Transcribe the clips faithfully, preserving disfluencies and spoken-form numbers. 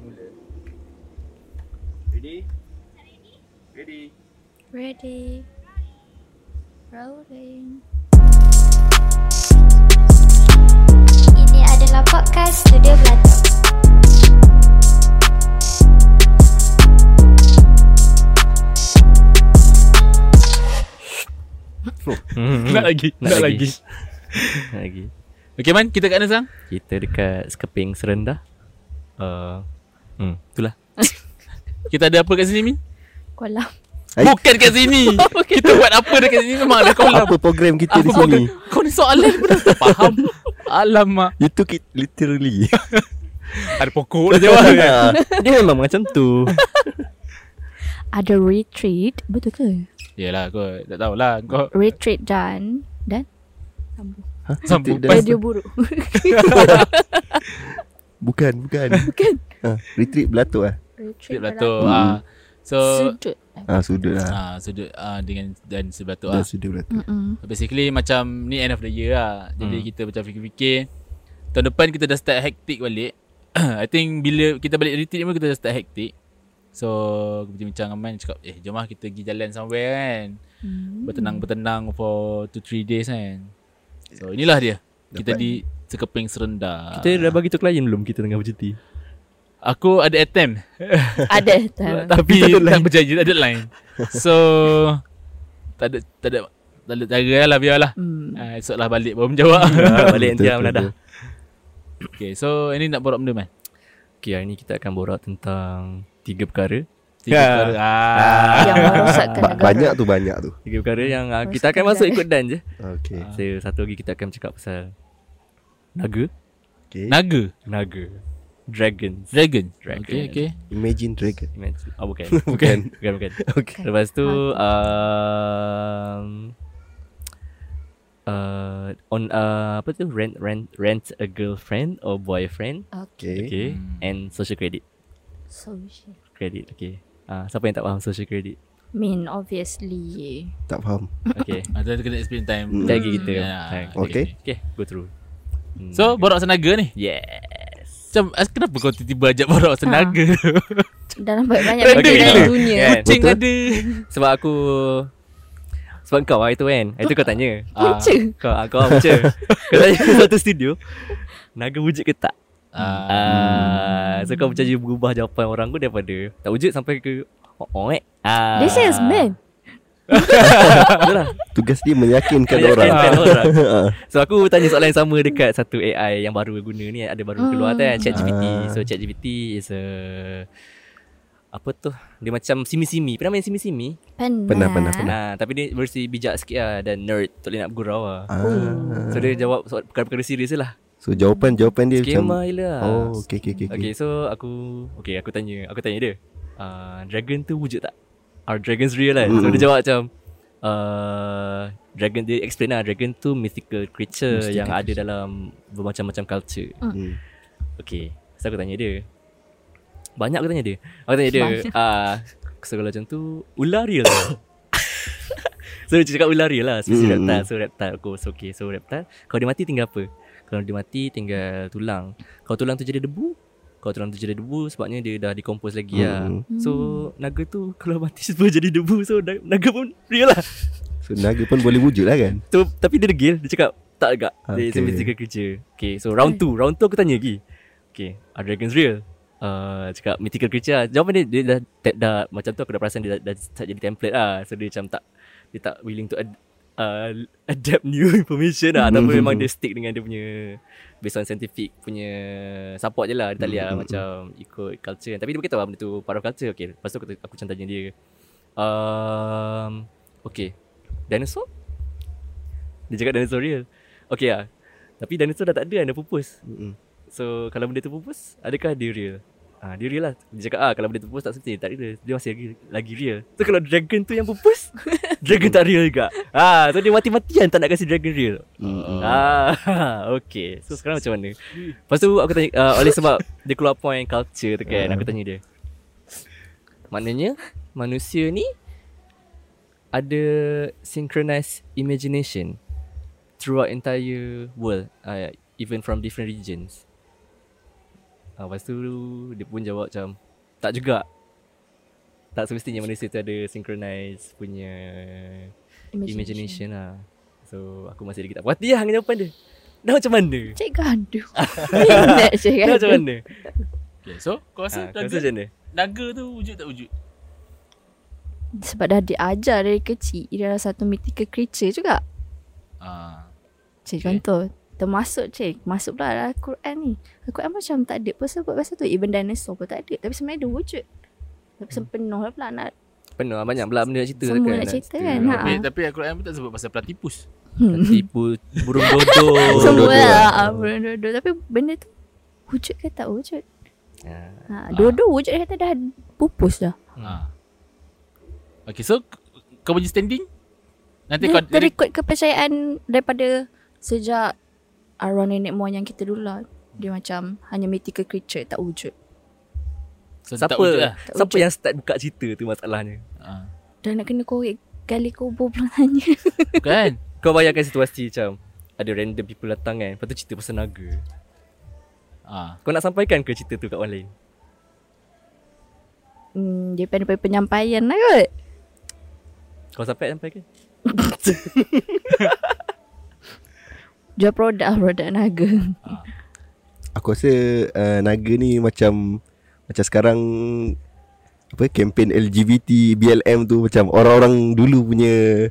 Semula. Ready? Ready. Ready. Rolling. Ini adalah podcast Studio Belakang. Nak lagi, nak lagi. Nak lagi. Okey man, kita kat mana sekarang? Kita dekat Sekeping Serendah. Uh, hmm, itulah. Kita ada apa kat sini, Min? Kolam. Bukan kat sini. Kita buat apa dekat sini? Memang ada kolam. Apa program kita apa di sini? Kau ni soalan pun tak faham. Alamak. Itu literally. Ada pokok dah jawab. Ya. Dia memang macam tu. Ada retreat, betul ke? Yalah kau tak tahulah kau. Retreat done dan sambung. Ha? Sambung radio buruk. Bukan, bukan. Bukan. Ha, retreat belatuk ah. Retreat belatuk. Ah. So sudut. Ah sudut lah. Ah sudut ah dengan dan sebelatuk ah. Dan sudut belatuk. Mm-hmm. Basically macam ni end of the year lah. Jadi mm. kita macam fikir-fikir tahun depan kita dah start hectic balik. I think bila kita balik retreat pun kita dah start hectic. So bincang-bincang dengan Man cakap eh jomlah kita pergi jalan somewhere kan. Mm. Bertenang-bertenang for two to three days kan. So inilah dia. Dapat. Kita di Sekeping Serendah. Kita dah bagi tu klien belum kita tengah bercuti? Aku ada attempt. Ada attempt. Tapi tak berjaya, tak ada line. So tak ada tak ada tak ada cara lah, biarlah. Mm. Uh, esoklah balik baru menjawab. Balik dia meladah. Okay, so ini nak borak benda Man. Okay, hari ni kita akan borak tentang Tiga perkara Tiga ya. perkara ah. yang merosakkan negara. Banyak tu banyak tu Tiga perkara yang uh, kita akan masuk ikut dan je. Okay. So satu lagi kita akan cakap pasal Naga. Okay. Naga Naga Dragon Dragon Dragon okay, okay. Imagine Dragon Imagine. Oh bukan Bukan Bukan bukan. Okay. Lepas tu um, uh, On uh, Apa tu Rent Rent Rent a girlfriend or boyfriend. Okay, okay. Hmm. And social credit. Social credit, okay. Ah, siapa yang tak faham social credit? Min, obviously. Tak faham. Okay. Ada kena explain time. Jaga kita. Okay. Okay, go through. Hmm. So, borak senaga ni? Yes. Macam, kenapa kau tiba-tiba ajak borak senaga? Dalam banyak benda dalam dunia. Kucing ada. Sebab aku... Sebab kau hari tu kan. Hari tu kau tanya. Buca. Kau kau buca. Kau tanya satu studio. Naga wujud ke tak? Uh, uh, so kau percaya berubah jawapan orang tu daripada tak wujud sampai ke oh, oh eh uh. This is man. Tugas dia meyakinkan, meyakinkan orang, orang. So aku tanya soalan yang sama dekat satu A I yang baru guna ni. Ada baru hmm. keluar kan, ChatGPT. uh. So ChatGPT is a apa tu, dia macam simi-simi. Pernah main simi-simi? Pernah Pernah, pernah, pernah. Nah, tapi dia versi bijak sikit lah dan nerd. Tak boleh nak bergurau lah. uh. So dia jawab perkara-perkara serius lah. So jawapan-jawapan dia skema macam skema lah. Oh okay, okay, okay, okay. Okay, so aku okay aku tanya, aku tanya dia. Uh, dragon tu wujud tak? Are dragons real kan? Mm. So dia jawab macam uh, dragon, dia explain lah dragon tu mythical creature mystical yang creature. Ada dalam bermacam-macam culture. Mm. Okay, so aku tanya dia. Banyak aku tanya dia. Aku tanya dia ah uh, so kalau macam tu ular real tak? So dia cakap ular real lah, spesies mm. reptile. So reptile aku so okay, so reptile kalau dia mati tinggal apa? Kalau dia mati tinggal tulang. Kalau tulang tu jadi debu, kalau tulang tu jadi debu sebabnya dia dah decompose lagi lah. Mm. So naga tu kalau mati semua jadi debu. So naga pun real lah. So naga pun boleh wujud lah kan. So, tapi dia degil, dia cakap tak agak. Okay. Dia semestinya kerja. Okay, so round two. Round two aku tanya lagi. Okay, are dragons real? Uh, cakap mythical creature. Jawapan dia, dia dah, dah, dah macam tu aku dah perasan dia dah, dah, dah jadi template lah. So dia macam tak, dia tak willing to ad- Uh, adapt new information lah. Ataupun mm-hmm. memang dia stick dengan dia punya based on scientific punya support je lah. Dia tak lihat mm-hmm. macam ikut culture. Tapi dia bukan tahu lah benda tu part of culture. Okay, lepas tu aku, aku macam tanya dia um, okay, dinosaur? Dia cakap dinosaur real. Okay lah, tapi dinosaur dah tak ada kan, dah pupus. Mm-hmm. So kalau benda tu pupus, adakah dia real? Ah, dia real lah. Dia cakap ah, kalau benda tu pupus tak seperti tak real. Dia masih lagi, lagi real. So kalau dragon tu yang pupus, dragon tak real juga. Ah, so dia mati-matian tak nak kasi dragon real. Mm-hmm. Ah, okay. So sekarang macam mana? Lepas tu aku tanya uh, oleh sebab dia keluar point culture tu kan. Aku tanya dia, maknanya manusia ni ada synchronized imagination throughout entire world, uh, even from different regions. Ha, lepas tu dia pun jawab macam tak juga. Tak semestinya manusia tu ada synchronize punya imagination, imagination lah. So aku masih lagi tak puas hati lah dengan jawapan dia. Dah macam mana? Cik gaduh. Dah macam mana? Okay, so kau rasa ha, naga, naga, naga tu wujud tak wujud? Sebab dah diajar dari kecil, dia adalah satu mythical creature juga. Ah. Cik okay. Contoh termasuk cik, masuk pula dalam Al-Quran ni. Al-Quran macam tak ada pun sebut pasal tu. Even dinosaur pun tak ada. Tapi sebenarnya dia wujud. Tapi hmm. penuh lah pula nak. Penuh lah banyak pula benda nak cerita. Semua nak cerita kan. Nah, tapi, tapi Al-Quran pun tak sebut pasal platypus. Hmm. Platypus, burung dodol. Semua lah burung dodol. Tapi benda tu wujud ke tak wujud? Ha, ha. Dodol wujud dia kata dah pupus dah. Ha. Okay, so kau punya standing? Nanti dia kau terikut kepercayaan daripada sejak arwah nenek moyang kita dulu lah. Dia macam hanya mythical creature, tak wujud. So, siapa tak wujud lah. Tak siapa wujud. Yang start buka cerita tu masalahnya ha. Dah nak kena korek gali kubur pula tanya. Bukan. Kau bayangkan situasi macam ada random people datang kan, lepas tu cerita pasal naga ha. Kau nak sampaikan ke cerita tu kat orang lain? Hmm, dia pandai penyampaian lah kot. Kau sampai sampai ke? Jual produk-produk naga. Ha. Aku rasa uh, naga ni macam macam sekarang apa kempen L G B T B L M tu macam orang-orang dulu punya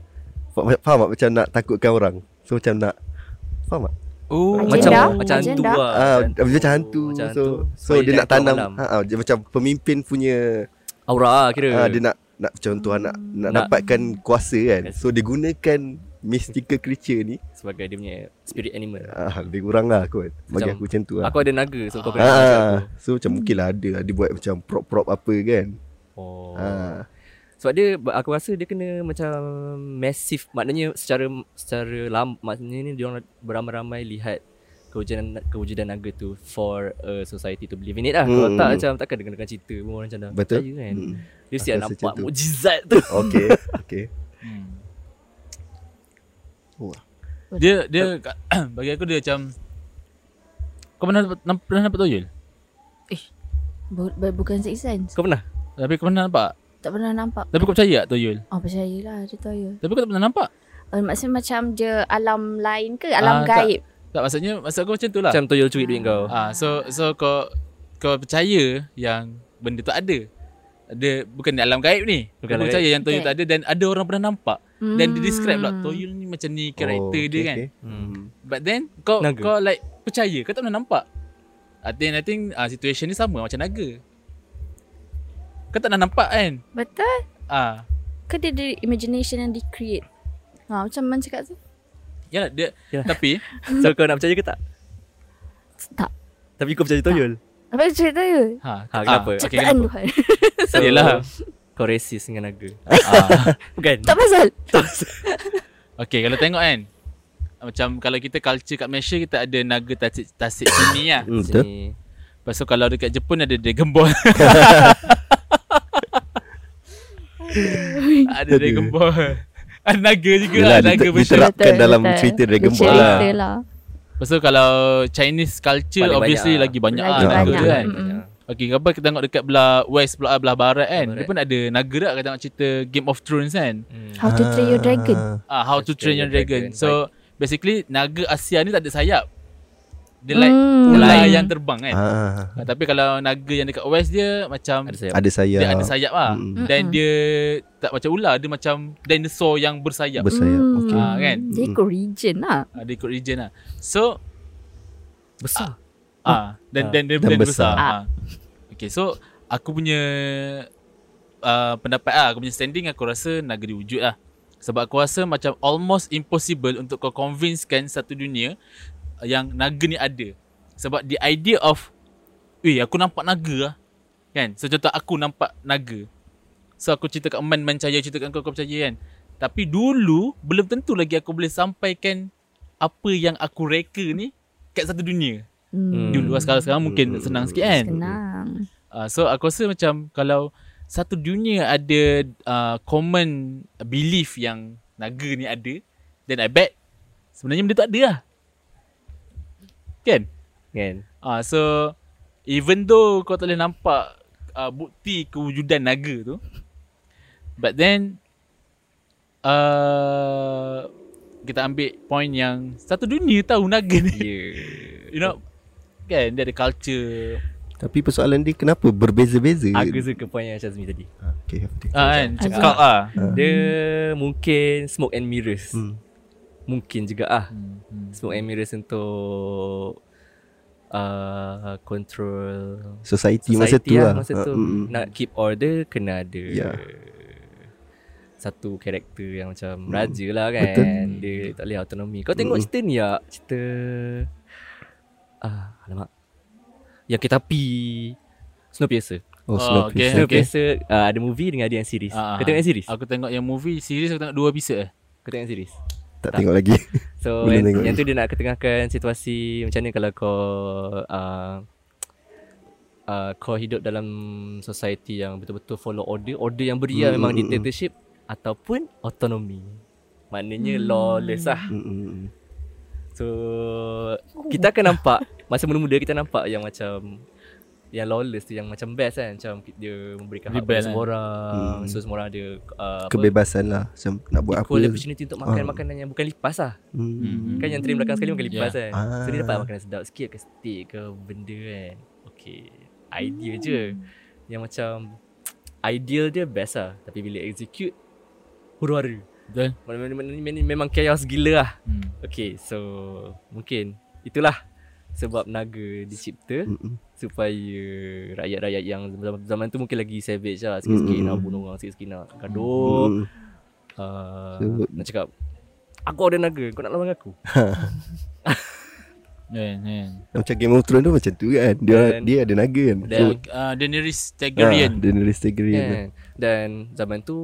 faham tak? Macam nak takutkan orang. So macam nak faham tak? Oh, macam macam hantu lah. Ah, macam hantu. So so dia nak tanam ha dia macam pemimpin punya aura kira. Ah, dia nak nak contoh anak nak dapatkan kuasa kan. So dia gunakan mystical creature ni sebagai dia punya spirit animal. Ah, lebih kurang lah kot. Bagi aku macam tu lah. Aku ada naga. So kau kena ah, aku. So macam mungkin lah ada dia buat macam prop-prop apa kan. Oh ah. Sebab dia aku rasa dia kena macam massive. Maknanya secara secara lam, maknanya ni dia orang beramai-ramai lihat kewujudan kewujudan naga tu for a society to believe in it lah. hmm. Kalau tak macam takkan dia kenakan cerita pun orang macam dah betul percaya, kan. hmm. Dia mesti nampak tu mukjizat tu. Okay, okay. hmm. Wah. Dia dia bagi aku dia macam kau pernah nampak, pernah nampak toyol? Eh. Bu, bukan six sense. Kau pernah? Tapi kau pernah nampak? Tak pernah nampak. Tapi kau percaya tak toyol? Oh, percayalah dia toyol. Tapi kau tak pernah nampak? Uh, maksudnya macam dia alam lain ke? Alam uh, gaib. Tak, tak maksudnya maksud aku macam tulah. Macam toyol cuit duit kau. Ah, so so kau kau percaya yang benda tak ada. Ada bukan di alam gaib ni. Bukan kau percaya yang toyol okay. tak ada dan ada orang pernah nampak. Dan dia describe lah toyol ni macam ni karakter oh, okay, dia kan. Okay. Hmm. But then kau naga. Kau like percaya kau tak pernah nampak. I think I think uh, situation ni sama macam naga. Kau tak pernah nampak kan? Betul? Ah. Kau dia dari imagination yang di create. Ha macam mana cakap tu? Yalah dia yalah. Tapi so kau nak percaya ke tak? Tak. Tapi kau percaya toyol. Apa percaya toyol? Ha, ha kenapa? Ha, okay kenapa? So, yalah. Kau resis dengan naga. Ah. Bukan. Tak pasal. Tak pasal. Okay, kalau tengok kan. Macam kalau kita culture kat Malaysia, kita ada naga tasik, tasik sini lah. Betul. Lepas tu kalau dekat Jepun ada Dragon Ball. Ada Dragon Ball. Ada naga juga lah. Naga diterapkan dalam cerita Dragon Ball lah. lah. Lepas tu kalau Chinese culture, paling obviously banyak. lagi banyak lagi lah naga kan. Mm-mm. Okay, kenapa kita tengok dekat belah west, belah, belah barat kan. Barat. Dia pun ada naga tak kita tengok cerita Game of Thrones kan. Hmm. How to Train Your Dragon. Ah, How to Train Your Dragon. So, basically naga Asia ni tak ada sayap. Dia like hmm. ular yang terbang kan. Ah. Ah, tapi kalau naga yang dekat west dia macam ada sayap. Ada sayap. Dia ada sayap lah. Mm. Dan dia tak macam ular, dia macam dinosaur yang bersayap. Bersayap, mm. okay. Ah, kan? Dia ikut region lah. Ah, dia ikut region lah. So, besar. Ah, Ah, dan, ah, dan, dan, dan besar, besar. Ah. Okay, so aku punya uh, pendapat lah, aku punya standing, aku rasa naga diwujud lah. Sebab aku rasa macam almost impossible untuk kau convincekan satu dunia yang naga ni ada. Sebab the idea of weh aku nampak naga lah kan. So contoh aku nampak naga. So aku cerita kat Man, Man percaya, cerita kat kau, kau percaya kan. Tapi dulu belum tentu lagi aku boleh sampaikan apa yang aku reka ni kat satu dunia. Hmm. Dulu lah sekarang-sekarang mungkin senang sikit kan. Senang. uh, So aku rasa macam kalau satu dunia ada uh, common belief yang naga ni ada, then I bet sebenarnya benda tu ada lah. Kan? Kan? uh, So even though kau tak boleh nampak uh, bukti kewujudan naga tu, but then uh, kita ambil point yang satu dunia tahu naga ni. Yeah. You know, kan dia ada culture. Tapi persoalan dia kenapa berbeza-beza? Aku suka point yang Syazmi tadi. Okay, ah, kan, cakap ah. Dia mungkin smoke and mirrors. Hmm. Mungkin juga ah. Hmm. Smoke and mirrors untuk uh, control society, society masa tu lah. Masa tu hmm. nak keep order kena ada. Yeah. Satu karakter yang macam hmm. raja lah kan. Betul. Dia tak boleh autonomi. Kau tengok hmm. cerita ni tak? Cerita ah, alamak. Yang kita pi Snowpiercer. Oh, Snowpiercer. Oh, okay. Snowpiercer okay. Uh, ada movie dengan ada yang series. Uh, Kau tengok yang series? Aku tengok yang movie, series aku tengok dua episode eh. Kau tengok yang series? Tak, tak tengok lagi. So yang, tengok yang tu dia nak ketengahkan situasi macam mana kalau kau uh, uh, kau hidup dalam society yang betul-betul follow order, order yang beria hmm. memang dictatorship ataupun autonomy. Maknanya hmm. lawless lah. Hmm. So kita akan nampak masa mula-mula kita nampak yang macam yang lawless tu, yang macam best kan, macam dia memberikan hak kepada semua orang. hmm. So semua orang ada uh, kebebasan apa? Lah macam nak buat equal apa, equal opportunity untuk makan uh. makanan yang bukan lipas lah. hmm. Kan yang train belakang sekali makan lipas yeah. kan ah. So dia dapat makanan sedap sikit ke steak ke benda kan. Okay, idea hmm. je yang macam ideal dia best lah. Tapi bila execute huru-hara betul memang chaos gila lah. hmm. Okay, so mungkin itulah sebab naga dicipta mm-mm. supaya rakyat-rakyat yang zaman, zaman tu mungkin lagi savage lah. Sikit-sikit nak bunuh orang, sikit-sikit nak gaduh. mm. uh, so, Nak cakap aku ada naga, kau nak lawan aku. yeah, yeah. Macam Game of Thrones tu macam tu kan. Dia, dan, dia ada naga kan. Dan so, uh, Daenerys Targaryen ah, Daenerys Targaryen yeah. kan. Dan zaman tu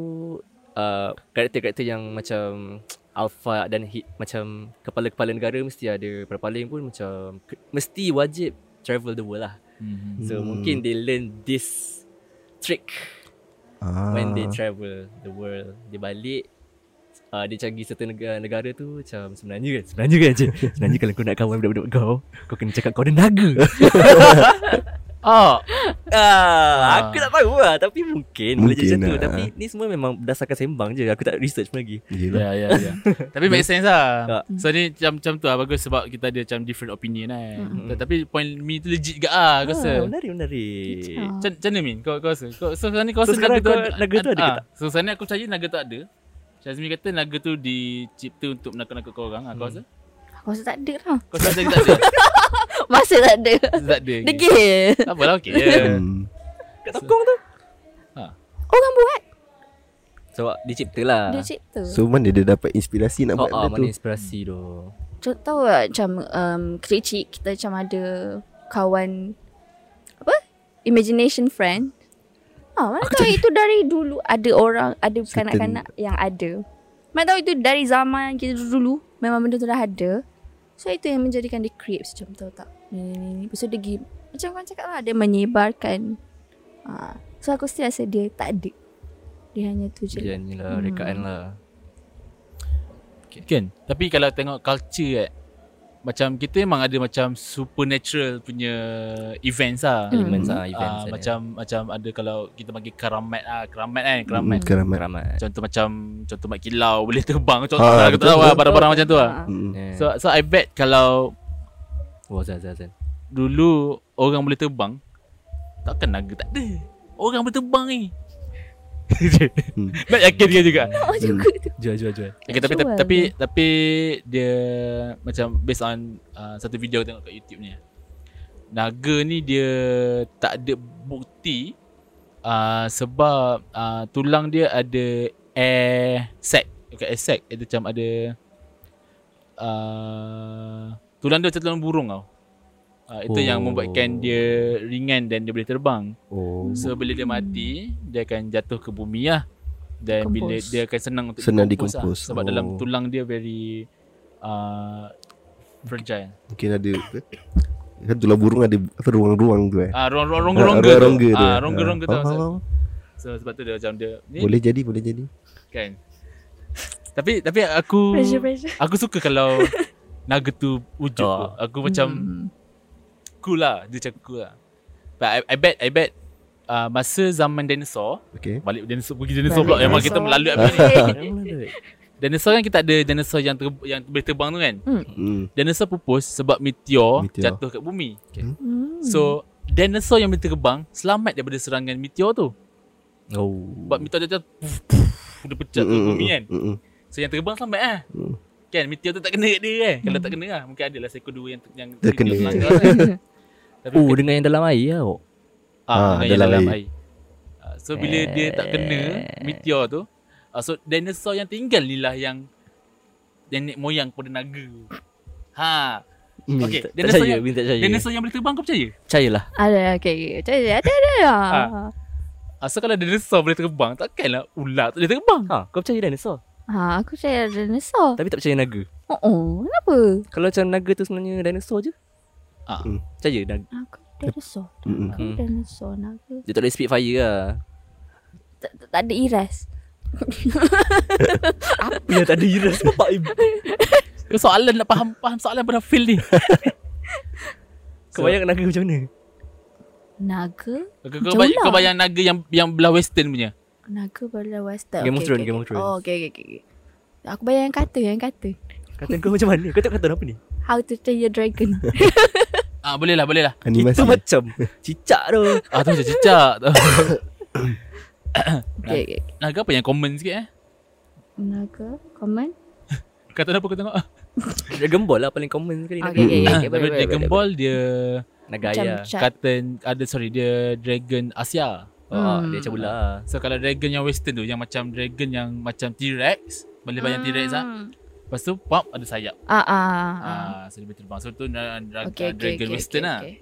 uh, karakter-karakter yang macam alpha dan hit, macam kepala-kepala negara mesti ada. Paling-paling pun macam ke, mesti wajib travel the world lah. mm-hmm. So mungkin they learn this trick ah. when they travel the world. Dia balik uh, dia cari satu negara, negara tu macam sebenarnya kan, sebenarnya kan je sebenarnya kalau kau nak kawan budak-budak kau, kau kena cakap kau ada naga. Oh. Ah, aku tak tahu lah. Tapi mungkin, mungkin boleh jadi macam tu. Tapi ni semua memang berdasarkan sembang je. Aku tak research pun lagi. Ya ya ya. Tapi make sense lah. So ni macam, macam tu lah. Bagus sebab kita ada macam different opinion lah. mm-hmm. so, Tapi point Min tu legit juga lah. Aku rasa ah, menarik menarik. Macam mana Min? Kau rasa? So sekarang ni kau rasa so, naga, tu ada, naga tu ada ah, ke tak? So sekarang ni aku percaya naga tu ada. Syazmi kata naga tu dicipta untuk menakut-nakut korang. Kau rasa? Aku rasa tak ada lah. Kau rasa tak ada? Masa tak ada. Tak ada. Degil. Tak apalah, okey je. Kat tokong tu. Ha. Orang buat. So dicipta lah. Dicipta. So mana dia dapat inspirasi nak oh, buat oh, benda mana tu? Mana inspirasi tu? Tahu tak macam um, kecil kita macam ada kawan apa? Imagination friend. Ah, mana tahu itu dari dulu ada orang, ada kanak-kanak yang ada. Mana tahu itu dari zaman kita dulu memang benda tu dah ada. So itu yang menjadikan dia create macam tahu tak ni ni ni. So dia pergi, macam korang cakap lah, dia menyebarkan. ha. So aku still rasa dia tak ada. Dia hanya tu je. Dia hanya lah hmm. rekaan lah okay. Kan. Tapi kalau tengok culture eh, macam kita memang ada macam supernatural punya events lah. Elements hmm. lah events ah, macam ya. Macam ada kalau kita panggil keramat lah. Keramat kan Keramat, hmm, keramat. keramat. Contoh macam Contoh mak kilau boleh terbang. Contoh ha, lah aku tahu lah barang-barang macam tu lah. yeah. So so I bet kalau oh, Zan, Zan, Zan. dulu orang boleh terbang, takkan naga tak ada. Orang boleh terbang ni. hmm. Nak yakin dia juga. Nak juga tu. Jual jual jual. Okay, tapi, tapi tapi tapi dia macam based on uh, satu video aku tengok kat YouTube ni. Naga ni dia tak ada bukti uh, sebab uh, tulang dia ada air sac. Bukan air sac, dia macam ada uh, tulang dia macam tulang burung tau. Uh, itu oh. yang membuatkan dia ringan dan dia boleh terbang. oh. So bila dia mati, dia akan jatuh ke bumi lah. Dan Kompos. bila dia akan senang untuk senang dikumpus, dikumpus. Lah. Sebab oh. dalam tulang dia very uh, fragile. Mungkin ada kan tulang burung ada apa, ruang-ruang tu eh ah, Rongga-rongga ah, Rongga-rongga tu ah. So sebab tu dia macam dia ni. Boleh jadi Boleh jadi Kan. Tapi Tapi aku pressure, pressure. Aku suka kalau naga tu wujud. oh. Aku macam hmm. cool lah. Dia cakap cool lah. But I, I bet I bet uh, masa zaman dinosaur, okay. Balik dinosaur, pergi dinosaur pula. Memang kita melalui apa ni. Dinosaur kan kita ada dinosaur yang ter, yang boleh terbang tu kan. Hmm. Dinosaur pupus sebab meteor, meteor jatuh kat bumi. Okay. Hmm. So dinosaur yang boleh terbang selamat daripada serangan meteor tu. Oh. Sebab meteor dia dia pecah kat bumi kan. Mm-mm. So yang terbang selamat lah. Mm. Kan meteor tu tak kena kat dia kan. Mm. Kalau tak kena lah mungkin adalah seekor dua yang yang terkena. Oh dengan yang dalam air lah. Oh. Ah, ah dengan dalam yang dalam air. air. So bila eh. dia tak kena meteor tu, Uh, so dinosaur yang tinggal ni lah yang nenek moyang kepada naga. Ha. Mm, okay. Tak, dinosaur, tak yang, percaya, dinosaur yang boleh terbang kau percaya? Percayalah. Ada okey. Percaya. Ada ada. Ha. Uh, so kalau dinosaur boleh terbang, takkanlah ular tak boleh terbang. Ha, kau percaya dinosaur? Ha, aku percaya dinosaur. Tapi tak percaya naga. Oh, oh. Kenapa? Kalau macam naga tu sebenarnya dinosaur je. Ha. Mm. Percaya naga. Aku dinosaur. Mm. Aku dinosaur naga. Dia tak ada speed fire lah. Tak, tak ada iras. Apa yang tadi iras bapak ibu? Soalan nak faham faham soalan pada field ni. Kau so, bayang naga macam mana? Naga? Kau, kau, bayang, kau bayang naga yang yang belah western punya. Naga belah western. Game okay, of Thrones, okay, Game of Thrones. Oh, okey okey okey. Aku bayang yang kata, yang kata. Kata kau macam mana? Kau tak kata apa ni? How to Train Your Dragon. Ah, boleh lah, boleh lah. Itu macam cicak tu. Ah, tu macam cicak. Okay, okay. Naga apa yang common sikit eh? Naga common? Kata apa kau tengok? Dragon Ball lah paling common sekali. Okay, okay, okay. Tapi Dragon Ball dia naga ayah. Kata ada sorry dia Dragon Asia. Oh, hmm. dia macam bola. So kalau dragon yang western tu yang macam dragon yang macam T-Rex, boleh bayang hmm. T-Rex ah. Lepas tu pop ada sayap. Ah ah. Ah, so dia terbang. So tu dra- dra- okay, dragon okay, western okay, lah. Okay.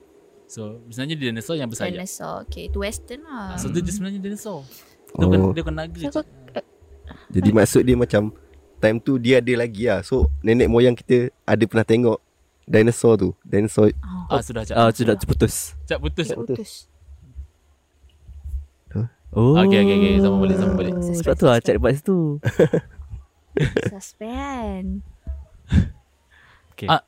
So sebenarnya dia dinosaur yang besar. Dinosaur, okay. Itu western lah. So dia sebenarnya dinosaur. Dia bukan oh. dia bukan naga. So, jadi maksud dia macam time tu dia ada lagi lah. So nenek moyang kita ada pernah tengok dinosaur tu. Dinosaur. Oh. Ah sudah cak. Ah sudah putus. Cak putus. Cak putus. Oh. Okay okay okay. Sama boleh sama boleh. Sebab tu lah cak dekat situ. Suspend. Okay. Ah.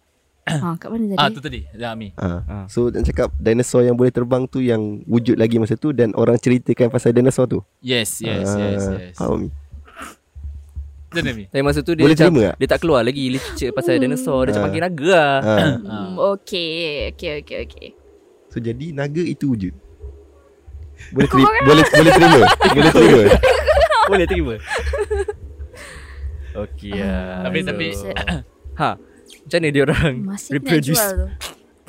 Ha, kat mana tadi? Ah, tu tadi Zami. Ha. So nak cakap dinosaur yang boleh terbang tu yang wujud lagi masa tu dan orang ceritakan pasal dinosaur tu. Yes, yes, ha. yes, yes. Faham. Denami. Tapi masa tu dia macam, tak? dia tak keluar lagi literature pasal dinosaur, dia macam panggil naga lah. Ha. Ha. Okey, okey, okey, okey. So jadi naga itu wujud. Boleh terima. boleh boleh terima. boleh terima. boleh terima. Okey ah. Tapi so. tapi ha macam mana dia orang reproduce tu?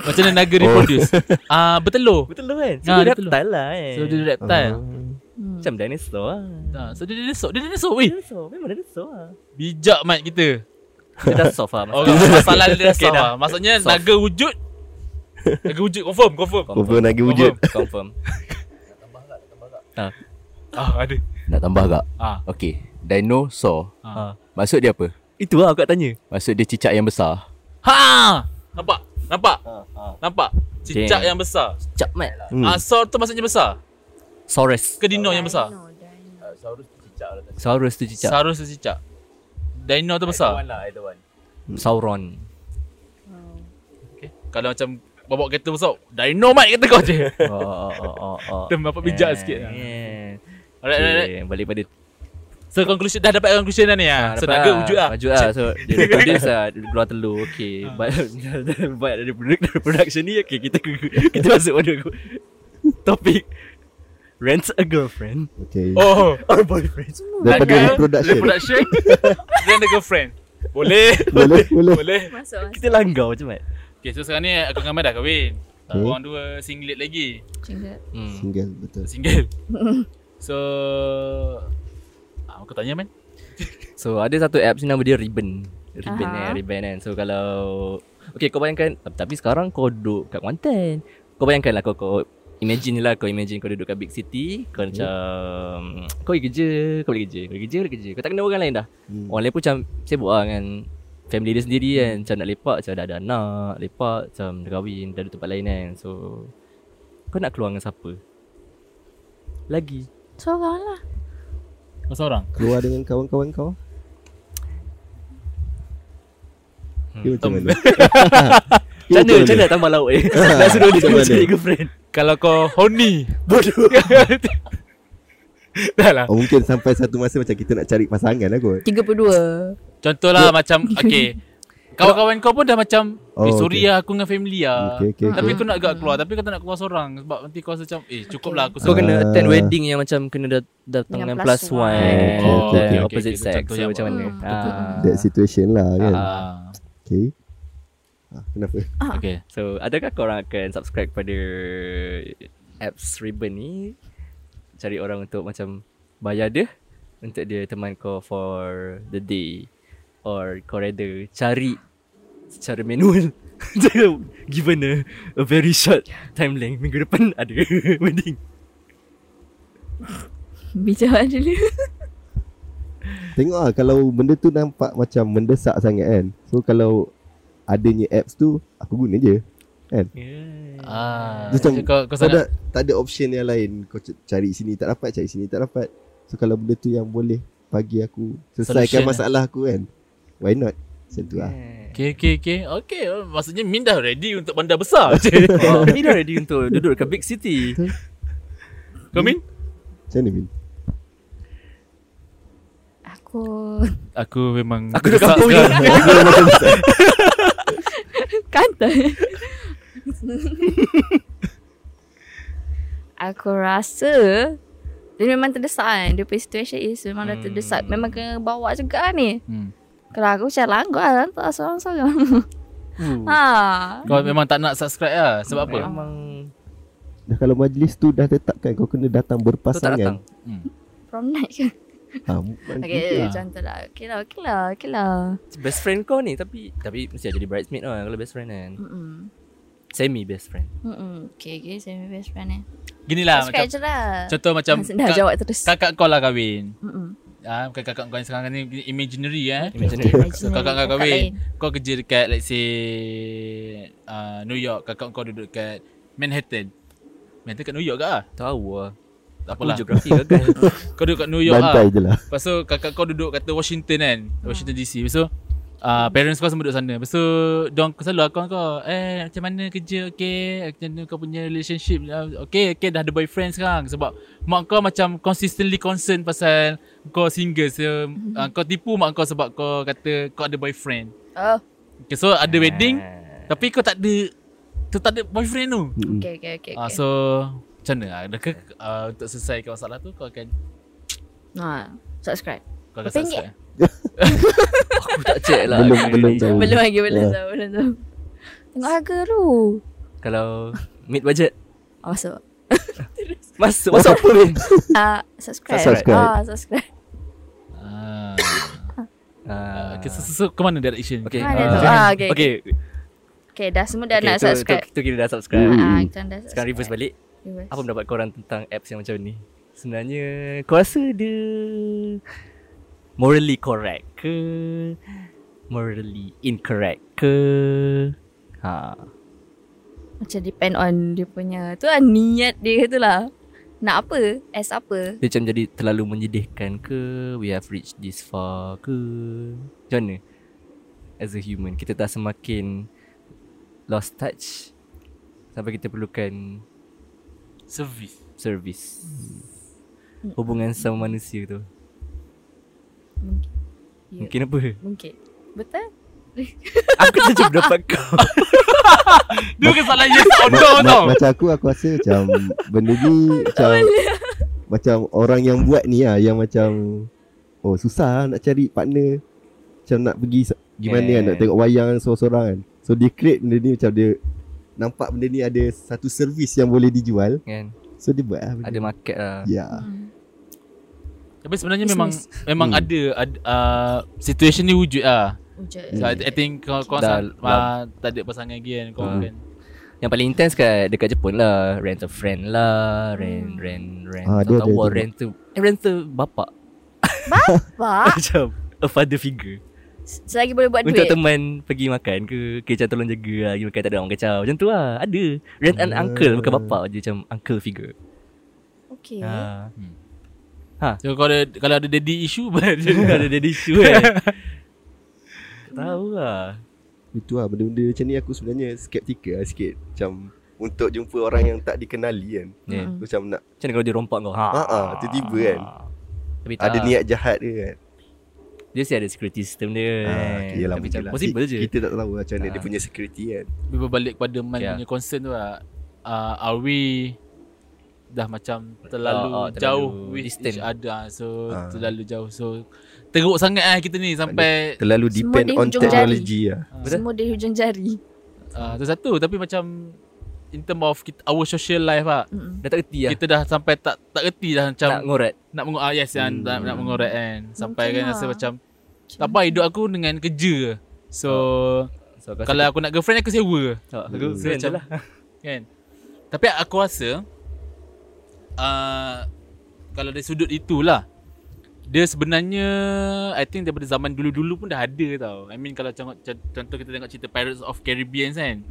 Macam mana naga reproduce? Ah oh. uh, bertelur. Bertelur kan? So, ah, dia reptile lah kan. So dia reptile. Uh. Macam dinosaur lah. Ah, so dia dinosaur. Dia dinosaur weh. Dinosaur. Memang dinosaur lah. Bijak mat kita. Kita dah soft lah. Oh, masalah dia dah soft lah. Maksudnya soft. Naga wujud. Naga wujud confirm. Confirm. Confirm naga wujud. Confirm. Nak tambah tak? Nak tambah tak? Ha. Ah ada. Nak tambah tak? Ah. Okey. Dinosaur. Ha. Maksud dia apa? Itu lah aku nak tanya. Maksud dia cicak yang besar. Ha! Nampak? Nampak? Ha, ha. Nampak? Cicak Jeng. yang besar. Cicak mat lah. Hmm. Ah, saur tu maksudnya besar? Saurus. Ke dino oh, yang dino, besar? Uh, saurus tu cicak lah. Saurus tu cicak. Saurus tu cicak. Dino tu besar? Either one lah, either one. Hmm. Sauron. Oh. Okay. Kalau macam bawa kereta besar, dino mat kata kau je. Oh, oh, oh, oh. Kita dapat bijak yeah, sikit lah. Yeah. Alright, okay, alright. Balik pada so conclusion dah dapat conclusion dah ni ah. Ha, so naga wujud ah. Wujud ah. So dia reproduce ah, keluar telur. Okey. But but dari production ni okey kita kita masuk pada topik rent a girlfriend. Okey. Oh, or boyfriend. Daripada reproduction. Reproduction. Rent a girlfriend. Boleh. Boleh. Boleh. Boleh. Masuk, masuk. Kita langgar macam mana? Okey, so sekarang ni aku dengan Amanda dah kahwin. Okay. Orang dua singlet lagi. Single. Hmm. Single betul. Single. So aku tanya man. So ada satu apps ni nama dia Ribbon. Ribbon eh, Ribbon kan. So kalau okay kau bayangkan, tapi sekarang kau duduk kat Kuantan. Kau bayangkan lah kau, kau imagine lah kau imagine kau duduk kat big city. Kau okay. macam kau pergi kerja, kau boleh kerja, kau boleh kerja, boleh kerja. Kau tak kena orang lain dah. hmm. Orang lain pun macam sibuk lah dengan family dia sendiri kan. Macam nak lepak, macam dah ada anak, lepak, macam dah kahwin, dah ada tempat lain kan. So kau nak keluar dengan siapa lagi? Seorang lah. Kau seorang? Keluar dengan kawan-kawan kau? Dia hmm. macam mana? Macam mana, macam mana tambah lauk eh? Nak suruh dia cari girlfriend. Kalau kau horny, bodoh. Dah lah. Oh, mungkin sampai satu masa macam kita nak cari pasangan lah kot. tiga puluh dua Contohlah macam okay, kawan-kawan kau pun dah macam oh, eh, sorry okay lah, aku dengan family lah okay, okay, tapi okay, aku nak agak keluar. Tapi kau tak nak keluar seorang sebab nanti kau rasa macam eh cukup okay lah aku. Kau kena attend wedding yang macam kena dat- datang dengan plus one, one. Oh, okay, okay, okay, opposite okay, sex so, macam mana ah, that situation lah kan ah. Okay ah, kenapa ah. Okay, so adakah korang akan subscribe pada apps Ribbon ni? Cari orang untuk macam bayar dia untuk dia teman kau for the day, or kau rather cari secara manual? Given a, a very short time length, minggu depan ada wedding. Bicara dulu. Tengok lah, kalau benda tu nampak macam mendesak sangat kan, so kalau adanya apps tu aku guna je kan. Yeah. Ah, so, kau, kau, kau dah, tak ada option yang lain. Kau cari sini tak dapat, cari sini tak dapat. So kalau benda tu yang boleh bagi aku selesaikan solution masalah aku kan, why not? Macam tu lah. Okay, okay, okay, okay. Maksudnya Min dah ready untuk bandar besar. Oh, Min dah ready untuk duduk kat big city. Kau Min? Macam mana Min? Aku Aku memang aku dah kampung ni. Aku memang besar. Kantai. Aku rasa dia memang terdesak kan. Dia punya situation is memang hmm. dah terdesak. Memang kena bawa juga ni hmm. Kalau aku macam langgar lah, tak sorang-sorang hmm. ha. Kau memang tak nak subscribe lah sebab hmm. apa? Memang dah, kalau majlis tu dah tetapkan kau kena datang berpasangan hmm. prom night kan ha, okay, contoh lah. Okay lah, okay lah, okay lah. Best friend kau ni, tapi tapi mesti jadi bridesmaid lah kalau best friend kan. Mm-mm. Semi best friend. Mm-mm. Okay, okay, semi best friend eh. Ginilah macam lah. Contoh macam dah kak, jawab terus. Kakak kau lah kahwin. Ah, kakak kau yang sekarang ni imaginary eh. Imaginary. Imaginary. Kakak kau kahwin. Kau kerja dekat let's say uh, New York. Kakak kau duduk dekat Manhattan. Manhattan kat New York ke ah? Tahu ah. Tak apalah. Geografi gagal. Kau duduk kat New York ah. Lepas tu kakak kau duduk kat Washington kan. Washington D C. Lepas tu Uh, parents kau semua duduk sana. Lepas tu diorang selalu akun kau, eh macam mana kerja, okay, macam mana kau punya relationship, okay, okay dah ada boyfriend sekarang. Sebab mak kau macam consistently concerned pasal kau single. So uh, kau tipu mak kau sebab kau kata kau ada boyfriend oh. Okay, so ada wedding tapi kau tak ada, tu tak ada boyfriend tu. Okay, okay, okay, okay. Uh, So macam mana adakah uh, untuk selesaikan masalah tu kau akan nah, subscribe? Kau akan subscribe pinggir. Aku tak check lah. Belum okay. belum tahu. Belum lagi belum yeah. tahu, belum tahu. Tengok harga tu. Kalau mid budget. Oh, masuk. masuk. Masuk apa ni? Ah, subscribe. subscribe. Ah, subscribe. Ah. ah. Okay, so, so, so ke mana direction? Okay. Ah, ah, okay. Okay. Okay, dah semua dah okay, nak tu, subscribe. Tu, tu kita dah subscribe. Hmm. Ah, kita dah subscribe. Sekarang reverse balik. Reverse. Apa pendapat korang tentang apps yang macam ni? Sebenarnya kau rasa dia morally correct ke morally incorrect ke? Ha. Macam depend on dia punya tu lah, niat dia tu lah. Nak apa? As apa? Dia macam jadi terlalu menyedihkan ke? We have reached this far ke? Macam mana? As a human, kita dah semakin lost touch sampai kita perlukan service. Service hmm. hubungan sama manusia tu. Mungkin. Ya. Mungkin apa? Mungkin. Betul? Aku tak cuba dapat kau. Dia bukan soalan yes or no tau. Macam aku, aku rasa macam benda ni macam macam orang yang buat ni lah, yang macam oh susah nak cari partner. Macam nak pergi gimana yeah. kan, nak tengok wayang seorang-seorang kan. So dia create benda ni macam dia nampak benda ni ada satu servis yang boleh dijual kan. Yeah. So dia buat lah benda. Ada market lah. Ya yeah. hmm. Tapi sebenarnya business. memang memang hmm. ada, ada uh, situation ni wujud lah. Wujud. So, I think kau kau dah, sang, dah. Uh, tak ada pasangan lagi kan kau uh. kan. Yang paling intense kat dekat Jepun lah, rent a friend lah, rent rent rent. Ah, dia, dia, dia. rent tu eh, rent tu bapak. Bapak? Macam a father figure. Selagi boleh buat duit. Untuk teman pergi makan ke, kecau tolong jaga lah, pergi makan tak ada orang kecau. Macam tu lah, ada. Rent an uncle, bukan bapak je, macam uncle figure. Okay. Uh, hmm. Ha. So, kalau ada, kalau ada daddy issue, kalau ada daddy issue eh. Tahu lah. Itu lah benda-benda macam ni aku sebenarnya skeptikal sikit. Macam untuk jumpa orang yang tak dikenali kan, yeah. Macam nak macam kalau dia rompak kau, ha, ha, tiba-tiba kan, tapi ada niat jahat dia kan. Dia sih ada security system dia, ha, okay, yalah, tapi macam possible je. Kita tak tahu macam mana ha. dia punya security kan. Berbalik pada Man okay. punya concern tu lah, uh, are we dah macam terlalu, oh, oh, terlalu jauh with each other. So ha. terlalu jauh. So teruk sangat lah kita ni. Sampai terlalu depend on technology lah. Semua dia hujung jari. Itu uh, satu. Tapi macam in term of kita, our social life lah, mm-hmm. dah tak erti lah. Kita dah sampai tak tak erti dah macam nak mengorat. Nak mengorat, ah, yes, mm. nak, nak mengorat kan. Sampai mungkin kan lah. Rasa macam macam tak apa hidup aku dengan kerja. So, so kalau aku nak girlfriend aku sewa. So, aku mm. sewa lah kan. Tapi aku rasa Uh, kalau dari sudut itulah, dia sebenarnya I think daripada zaman dulu-dulu pun dah ada tau. I mean kalau contoh kita tengok cerita Pirates of Caribbean kan,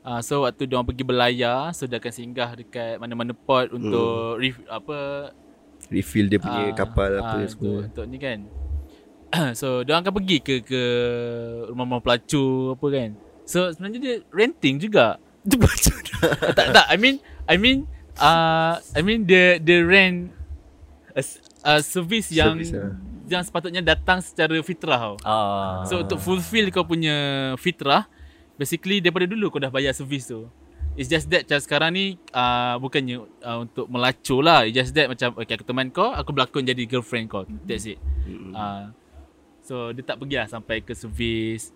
uh, so waktu diorang pergi berlayar, so dia akan singgah dekat mana-mana port untuk hmm. ref, apa, refill dia punya uh, kapal uh, apa semua untuk, untuk ni kan. So diorang akan pergi ke ke rumah-rumah pelacur apa kan. So sebenarnya dia renting juga. Tak tak I mean I mean Uh, I mean the the rent a, a service yang service, uh. yang sepatutnya datang secara fitrah. Uh. So untuk fulfill kau punya fitrah, basically daripada dulu kau dah bayar servis tu. It's just that macam sekarang ni uh, bukannya uh, untuk melacur lah. It's just that macam okay, aku teman kau, aku berlakon jadi girlfriend kau. Mm-hmm. That's it. Mm-hmm. Uh, so dia tak pergilah sampai ke servis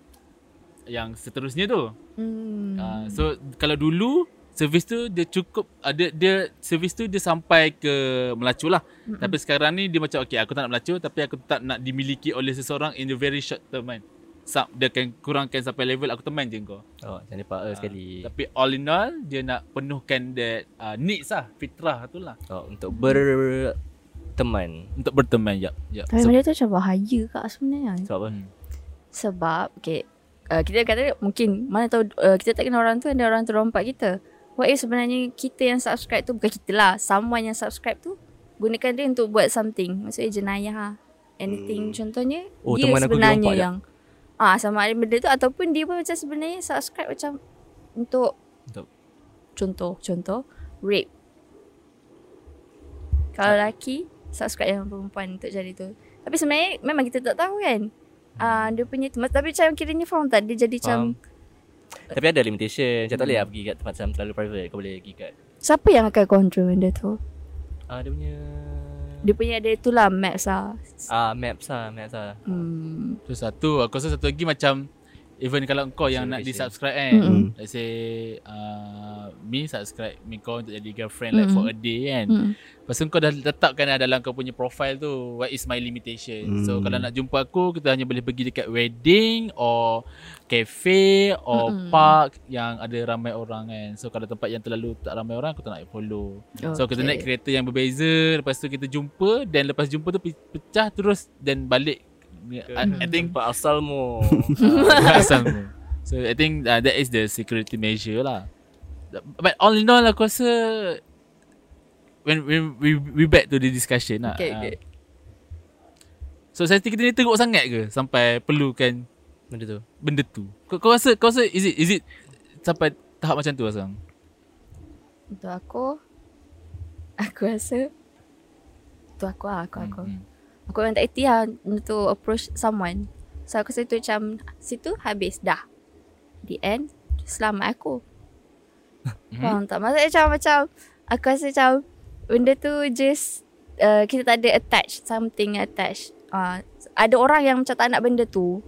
yang seterusnya tu. Mm. Uh, so kalau dulu servis tu dia cukup ada, dia servis tu dia sampai ke melacur lah. Mm-hmm. Tapi sekarang ni dia macam okey, aku tak nak melacur tapi aku tak nak dimiliki oleh seseorang in the very short term kan. Sub, dia akan kurangkan sampai level aku teman je kau. Oh, macam lepak uh, sekali. Tapi all in all dia nak penuhkan that uh, needs lah, fitrah tu lah. Oh, untuk berteman, untuk berteman jap. Yep, yep. Tapi so, benda tu macam bahaya kat sebenarnya. Sebab apa? Hmm. Sebab okey, uh, kita kata mungkin mana tahu uh, kita tak kenal orang tu, ada orang tu rompak kita. What if sebenarnya kita yang subscribe tu, bukan kita lah, someone yang subscribe tu gunakan dia untuk buat something. Maksudnya jenayah lah, anything. hmm. Contohnya oh, dia sebenarnya yang ah sama ada benda tu, ataupun dia pun macam sebenarnya subscribe macam untuk, untuk contoh contoh rape. Kalau lelaki subscribe yang perempuan untuk jadi tu. Tapi sebenarnya memang kita tak tahu kan uh, dia punya tu. Tapi macam kiranya faham tak, dia jadi faham. Macam tapi ada limitation. Macam tak boleh lah pergi kat tempat yang terlalu private. Kau boleh pergi kat, siapa yang akan control benda tu? Ah, dia punya, dia punya ada tu lah, maps lah. Ah, maps lah, maps lah. hmm. So satu, aku rasa satu lagi macam even kalau kau yang so, nak di-subscribe kan, mm-hmm. let's say uh, me subscribe me kau untuk jadi girlfriend, mm-hmm. like for a day kan. mm-hmm. Lepas tu kau dah letakkan lah dalam kau punya profile tu, what is my limitation. mm. So kalau nak jumpa aku, kita hanya boleh pergi dekat wedding or cafe or mm-hmm. park yang ada ramai orang kan. So kalau tempat yang terlalu tak ramai orang, aku tak nak follow. okay. So kita naik kereta yang berbeza, lepas tu kita jumpa, dan lepas jumpa tu pecah terus, dan balik. I, I think pak asalmu. Asalmu. So I think uh, that is the security measure lah. But all in all aku rasa when we we, we back to the discussion lah. Okay, uh, okay. So society kita ni teruk sangat ke sampai perlukan benda tu? Benda tu. Kau, kau rasa kau rasa is it is it sampai tahap macam tu Asang? Untuk aku aku rasa tu aku lah, aku aku. Hmm. Aku memang tak erti lah untuk approach someone. So aku rasa tu macam situ habis dah, the end. Selamat aku. Faham tak? Maksudnya macam, macam aku rasa macam benda tu just uh, kita tak ada attach, something attach. uh, Ada orang yang macam tak nak benda tu,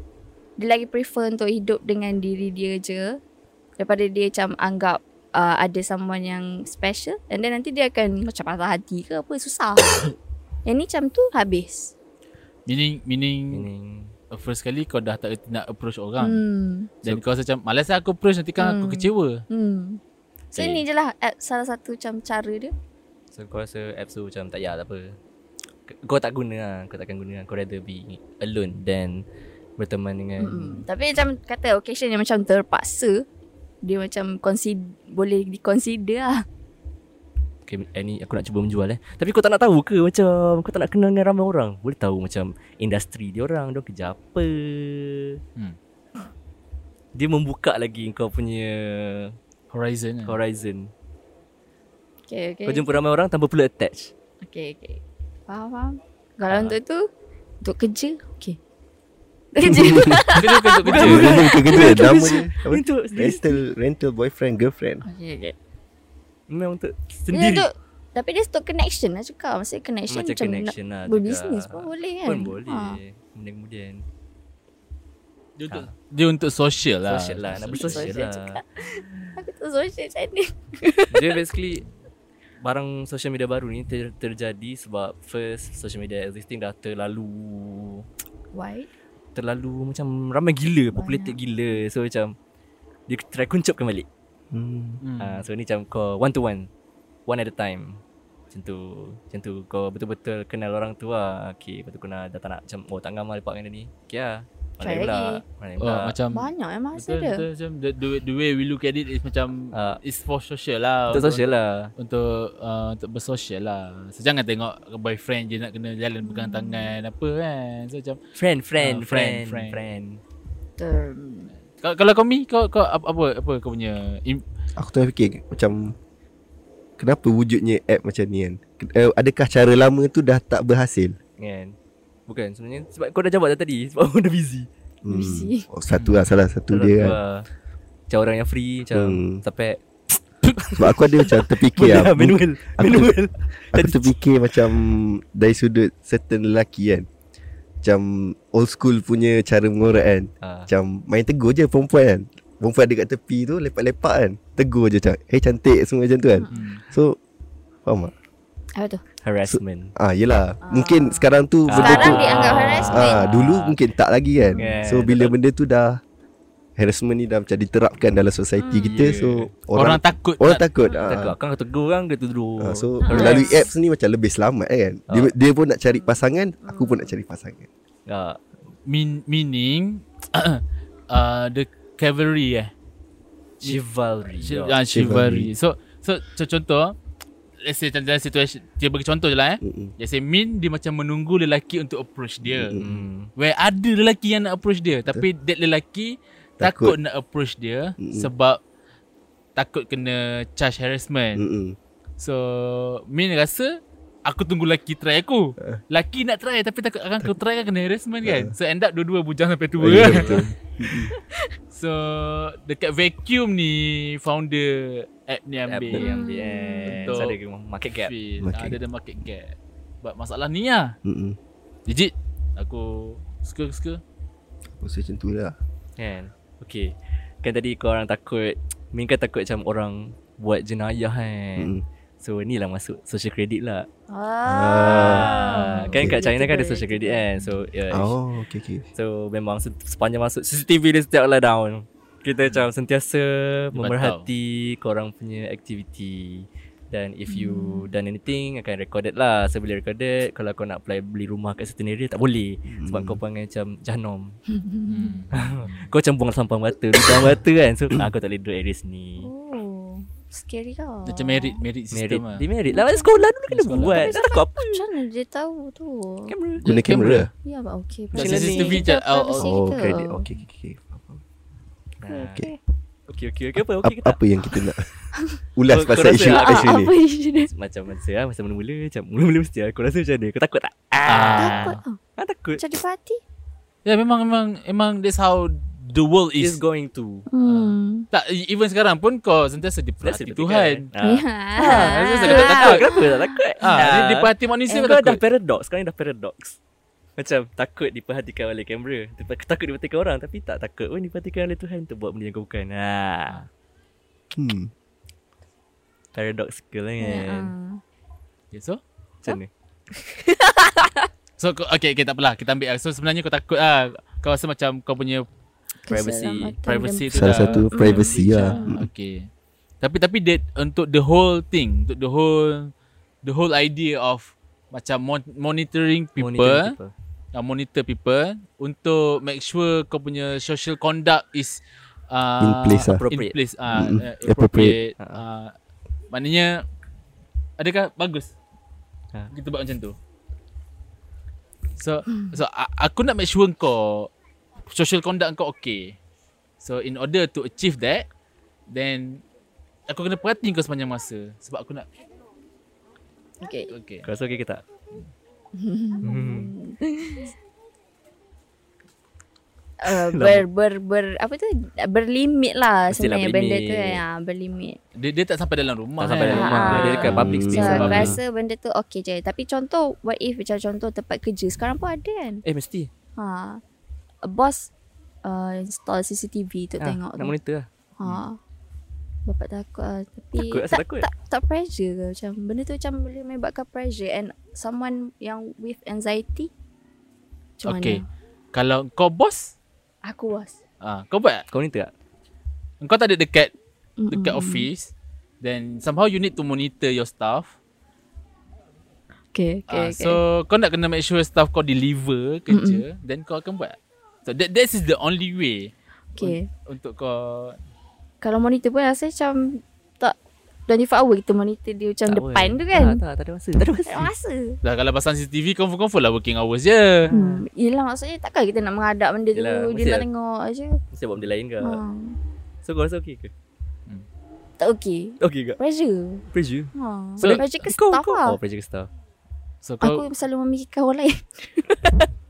dia lagi prefer untuk hidup dengan diri dia je, daripada dia macam anggap uh, ada someone yang special. And then nanti dia akan macam patah hati ke apa, susah. Yang ni macam tu habis. Meaning Meaning, meaning. First kali kau dah tak nak approach orang. hmm. Dan so, kau rasa macam malas lah aku approach, nanti kan hmm. aku kecewa. hmm. So okay. ni je lah app, salah satu macam cara dia. So kau rasa apps tu macam tak payah tak apa, kau tak guna lah, kau takkan guna lah. Kau rather be alone than berteman dengan hmm. Tapi macam kata occasion yang macam terpaksa, dia macam consider, boleh diconsider lah. Okay, ini aku nak cuba menjual eh. Tapi kau tak nak tahu ke macam kau tak nak kenal dengan ramai orang? Boleh tahu macam industri dia orang, dia kerja apa. Hmm. dia membuka lagi kau punya horizon. Horizon. Okay, okay. Kau jumpa ramai orang tanpa perlu attach. Okay, okay. Faham, faham. Kalau ha. untuk tu, untuk kerja, okay. Kerja. Kerja, kerja, kerja. Untuk kerja, nama dia. Untuk rental, rental boyfriend, girlfriend. Okay, okay. Memang untuk sendiri. Untuk, tapi dia untuk connection lah cakap. Maksudnya connection macam, macam connection nak lah berbisnes pun boleh kan. Pun boleh. Kemudian-kemudian. Ha. Dia untuk, ha. dia untuk social lah. Social lah. Nak bersosial lah. Aku tak social macam ni. Dia basically barang social media baru ni ter- terjadi sebab first social media existing dah terlalu wide, terlalu macam ramai gila, populated gila. So macam dia try kuncupkan balik. hmm. uh, So ni macam kau one to one, one at a time. Macam tu, macam tu kau betul-betul kenal orang tu lah. Okay, lepas tu kau nak dah tak nak macam, oh tak ngam lepak dengan dia ni. Okay lah, try lagi. Oh, macam banyak eh masa betul, dia betul, macam the, the way we look at it is macam uh, it's for social lah. Untuk social lah. Untuk uh, untuk bersosial lah. So jangan tengok boyfriend je nak kena jalan hmm. pegang tangan apa kan. So macam friend friend uh, friend friend, friend. Kalau kalau kau mi kau kau apa apa, apa kau punya im- aku tengah fikir macam kenapa wujudnya app macam ni kan. Adakah cara lama tu dah tak berhasil kan? Bukan sebenarnya sebab kau dah jawab dah tadi, sebab kau dah busy. Hmm. Busy. Oh, satu lah salah satu salah dia kan. Macam orang yang free macam hmm. sampai sebab aku ada macam terfikir lah, lah, manual aku, manual. Aku terfikir macam dari sudut certain lelaki kan. Macam old school punya cara mengorak kan. Ha. Macam main tegur je perempuan kan. Perempuan ada kat tepi tu lepak-lepak kan. Tegur je macam, "Hey cantik," semua macam tu kan. Hmm. So faham tak? Apa tu? Harassment. So, ah yelah, ah. mungkin sekarang tu ah. benda sekarang tu dianggap harassment. Ah dulu mungkin tak lagi kan. Yeah, so bila betul. benda tu dah harassment ni dah macam diterapkan dalam society hmm, kita. Yeah. So orang, orang takut. Orang tak, takut. Tak, ah. takut. Kan tegur orang ke tegur. Ah, so ah. melalui apps ni macam lebih selamat eh, kan. Ah. Dia, dia pun nak cari pasangan, aku pun nak cari pasangan. Ah. Min- meaning uh, the cavalry eh. Chivalry. Chivalry. Ah, chivalry. So so contoh let's say dalam situasi, dia bagi contoh je lah eh. Mm-hmm. Let's say Min dia macam menunggu lelaki untuk approach dia. Mm-hmm. Where ada lelaki yang nak approach dia, tapi that lelaki takut, takut nak approach dia. Mm-hmm. Sebab takut kena charge harassment. Mm-hmm. So Min rasa aku tunggu lelaki try aku. Uh. Lelaki nak try tapi takut akan aku try kan kena harassment uh. kan. So end up dua-dua bujang sampai tua. Uh, kan? Yeah, so dekat vacuum ni founder app ni ambil, app ambil hmm. untuk so, ada market gap. Market. Ada ada market gap. But masalah ni lah. Mm-mm. Legit aku suka-suka. Aku rasa macam tu lah kan. Okay, kan tadi korang takut, Min kan takut macam orang buat jenayah kan. Mm-mm. So ni lah masuk social credit lah. Ah, ah. Kan okay. Kat China kan ada social credit kan. So yeah. Oh okay, okay. So memang sepanjang masuk C C T V dia setiap lah down. Kita macam sentiasa dia memerhati tahu. Korang punya aktiviti. Dan if you hmm. done anything akan recorded lah. So bila recorded, kalau kau nak apply beli rumah kat certain area tak boleh. hmm. Sebab kau panggil macam janom. hmm. Kau macam buang sampah mata. Buang mata kan. So ah, kau tak boleh duduk area sini. Oh. Scary lah. Macam merit, merit system lah. Dia merit lah. Sekolah dulu kena sekolah buat. Tak takut apa. Macam mana dia tahu tu? Kamera. Guna kamera. Ya, but okay. C C T V je. Oh, credit. Okay, okay, okay. Okay, okay, okay. Okay, apa? Okay, apa yang kita nak ulas pasal isu ni? Apa isu ni? Macam masa, masa mula-mula. Macam mula-mula mesti lah. Kau rasa macam mana? Kau takut tak? Takut. Ah, takut. Macam dia hati. Ya, memang, memang, memang that's how the world is, is going to. Hmm. Uh, tak, even sekarang pun kau sentiasa diperhati Tuhan. Ha. Ya. Sentiasa tak takut. Kenapa tak takut? Ha, dia diperhati manusia kau takut. Dah paradox. Sekarang dah paradox. Macam takut diperhatikan oleh kamera. Takut diperhatikan orang tapi tak takut pun diperhatikan oleh Tuhan untuk buat benda yang kau bukan. Ha. Hmm. Paradoxical kan. Ya. Okay, so? Macam mana? So, okay, okay, tak apalah. Kita ambil. So, sebenarnya kau takut lah. Kau rasa macam kau punya privacy, privacy tu salah satu privacy lah. Okay. Tapi tapi that, untuk the whole thing, untuk the whole the whole idea of macam monitoring people, monitoring people. Uh, monitor people untuk make sure kau punya social conduct is uh, in place lah. Appropriate. In place, uh, mm-hmm. uh, appropriate. appropriate. Uh, maknanya adakah bagus? Ha. Kita buat macam tu. So so aku nak make sure kau social conduct kau okay. So in order to achieve that, then aku kena perhati kau sepanjang masa. Sebab aku nak okay. okay. Kau rasa okay ke tak? hmm. uh, ber, ber, ber, apa tu? Berlimit lah. Mestilah sebenarnya berlimit. Benda tu kan ya, berlimit. Dia, dia tak sampai dalam rumah. Tak sampai dalam rumah. Dia dekat public space. Aku rasa benda tu okay je. Tapi contoh, what if macam contoh tempat kerja sekarang pun ada kan? Eh mesti. Ha. Bos uh, install C C T V untuk ha, tengok. Nak monitor lah. Ha. Hmm. Bapak takut lah. Tapi takut, tak, takut. Tak, tak pressure ke macam benda tu macam boleh menyebabkan pressure. And someone yang with anxiety macam okay. mana? Kalau kau bos? Aku bos ah, kau buat kau monitor tak? Kau tak ada dekat dekat mm-mm. office. Then somehow you need to monitor your staff. Okay, okay, ah, okay. So kau nak kena make sure staff kau deliver kerja. Mm-mm. Then kau akan buat. So that, that is the only way. Okay. Un- Untuk kau kalau monitor pun rasa macam tak dua puluh empat hour kita monitor dia macam tak depan way. Tu kan tak, tak, tak ada masa. Tak ada masa, tak ada masa. Dah kalau pasang C C T V confirm-confirm lah working hours je. hmm. Yelah maksudnya takkan kita nak menghadap benda yelah, tu dia nak tengok je. Mesti buat benda lain ke ha. So kau rasa okey ke? Hmm. Tak okey. Okey ke? Pressure. Pressure? Ha. So, so, pressure ke kau, staff kau, lah oh, pressure ke staff. So, kau, aku selalu memikirkan orang lain.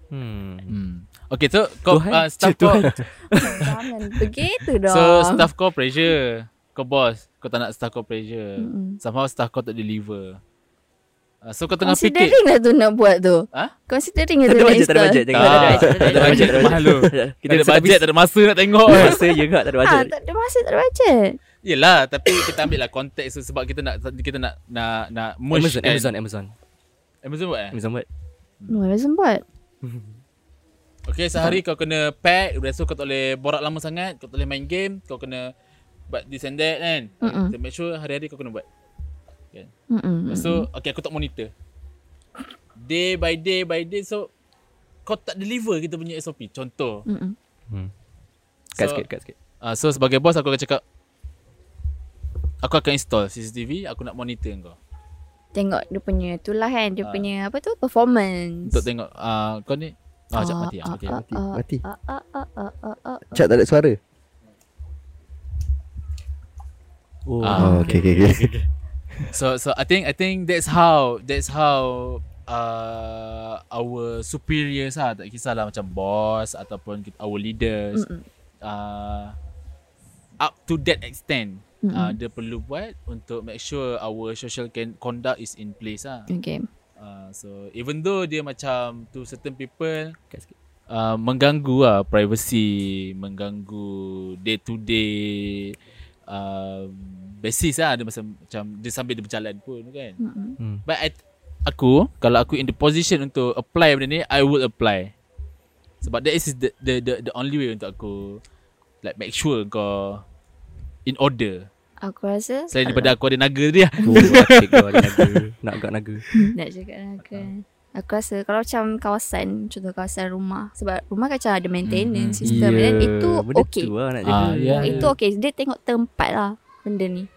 Hmm. hmm. Okay, so kau uh, staff kau jangan begitu dong. So staff kau pressure. Kau bos, kau tak nak staff kau pressure. Mm-hmm. Somehow staff kau tak deliver. Uh, so kau tengah fikir. Considering lah tu nak buat tu. Ha? Considering lah tu nak install. Tak ada bajet, tak ada bajet. Tak ada bajet, mahal tu. Kita ada bajet, tak ada masa nak tengok. Masa je tak ada bajet. Tak ada masa, tak ada bajet. Yelah, tapi kita ambil lah konteks tu sebab kita nak kita nak nak nak Amazon, Amazon, Amazon. Amazon buat eh? Amazon buat. Amazon buat. Okay, sehari kau kena pack. So kau tak boleh borak lama sangat. Kau tak boleh main game. Kau kena buat this and that kan. So make sure hari-hari kau kena buat okay. So okay, aku tak monitor day by day by day. So kau tak deliver kita punya S O P. Contoh hmm. Cut so, sikit, cut sikit. Uh, So sebagai boss aku akan cakap aku akan install C C T V. Aku nak monitor kau. Tengok dia punya tu lah kan. Dia uh, punya apa tu performance. Untuk tengok uh, kau ni ah, ah, cak mati ah, mati, ah, mati. Ah, mati. Ah, ah, ah, ah, ah, ah. Cak tak ada suara. Oh, ah, okay, okay, okay, okay. So, so I think, I think that's how, that's how uh, our superiors lah, tak kisahlah macam boss ataupun our leaders, uh, up to that extent, uh, dia perlu buat untuk make sure our social conduct is in place lah. Okay. Uh, so even though dia macam to certain people uh, mengganggu lah privacy, mengganggu day to day uh, basis lah. Ada masa macam dia sambil dia berjalan pun kan. Mm-hmm. But I, aku kalau aku in the position untuk apply benda ni, I would apply. Sebab that is the the the, the only way untuk aku like make sure kau in order. Aku rasa selain daripada aku ada naga dia. Oh, aku ada naga. Nak agak naga. Nak cakap naga. Aku rasa kalau macam kawasan, contoh kawasan rumah, sebab rumah kan macam ada maintenance hmm, system yeah. Dan itu okey lah ah, yeah. Itu okey. Dia tengok tempat lah benda ni.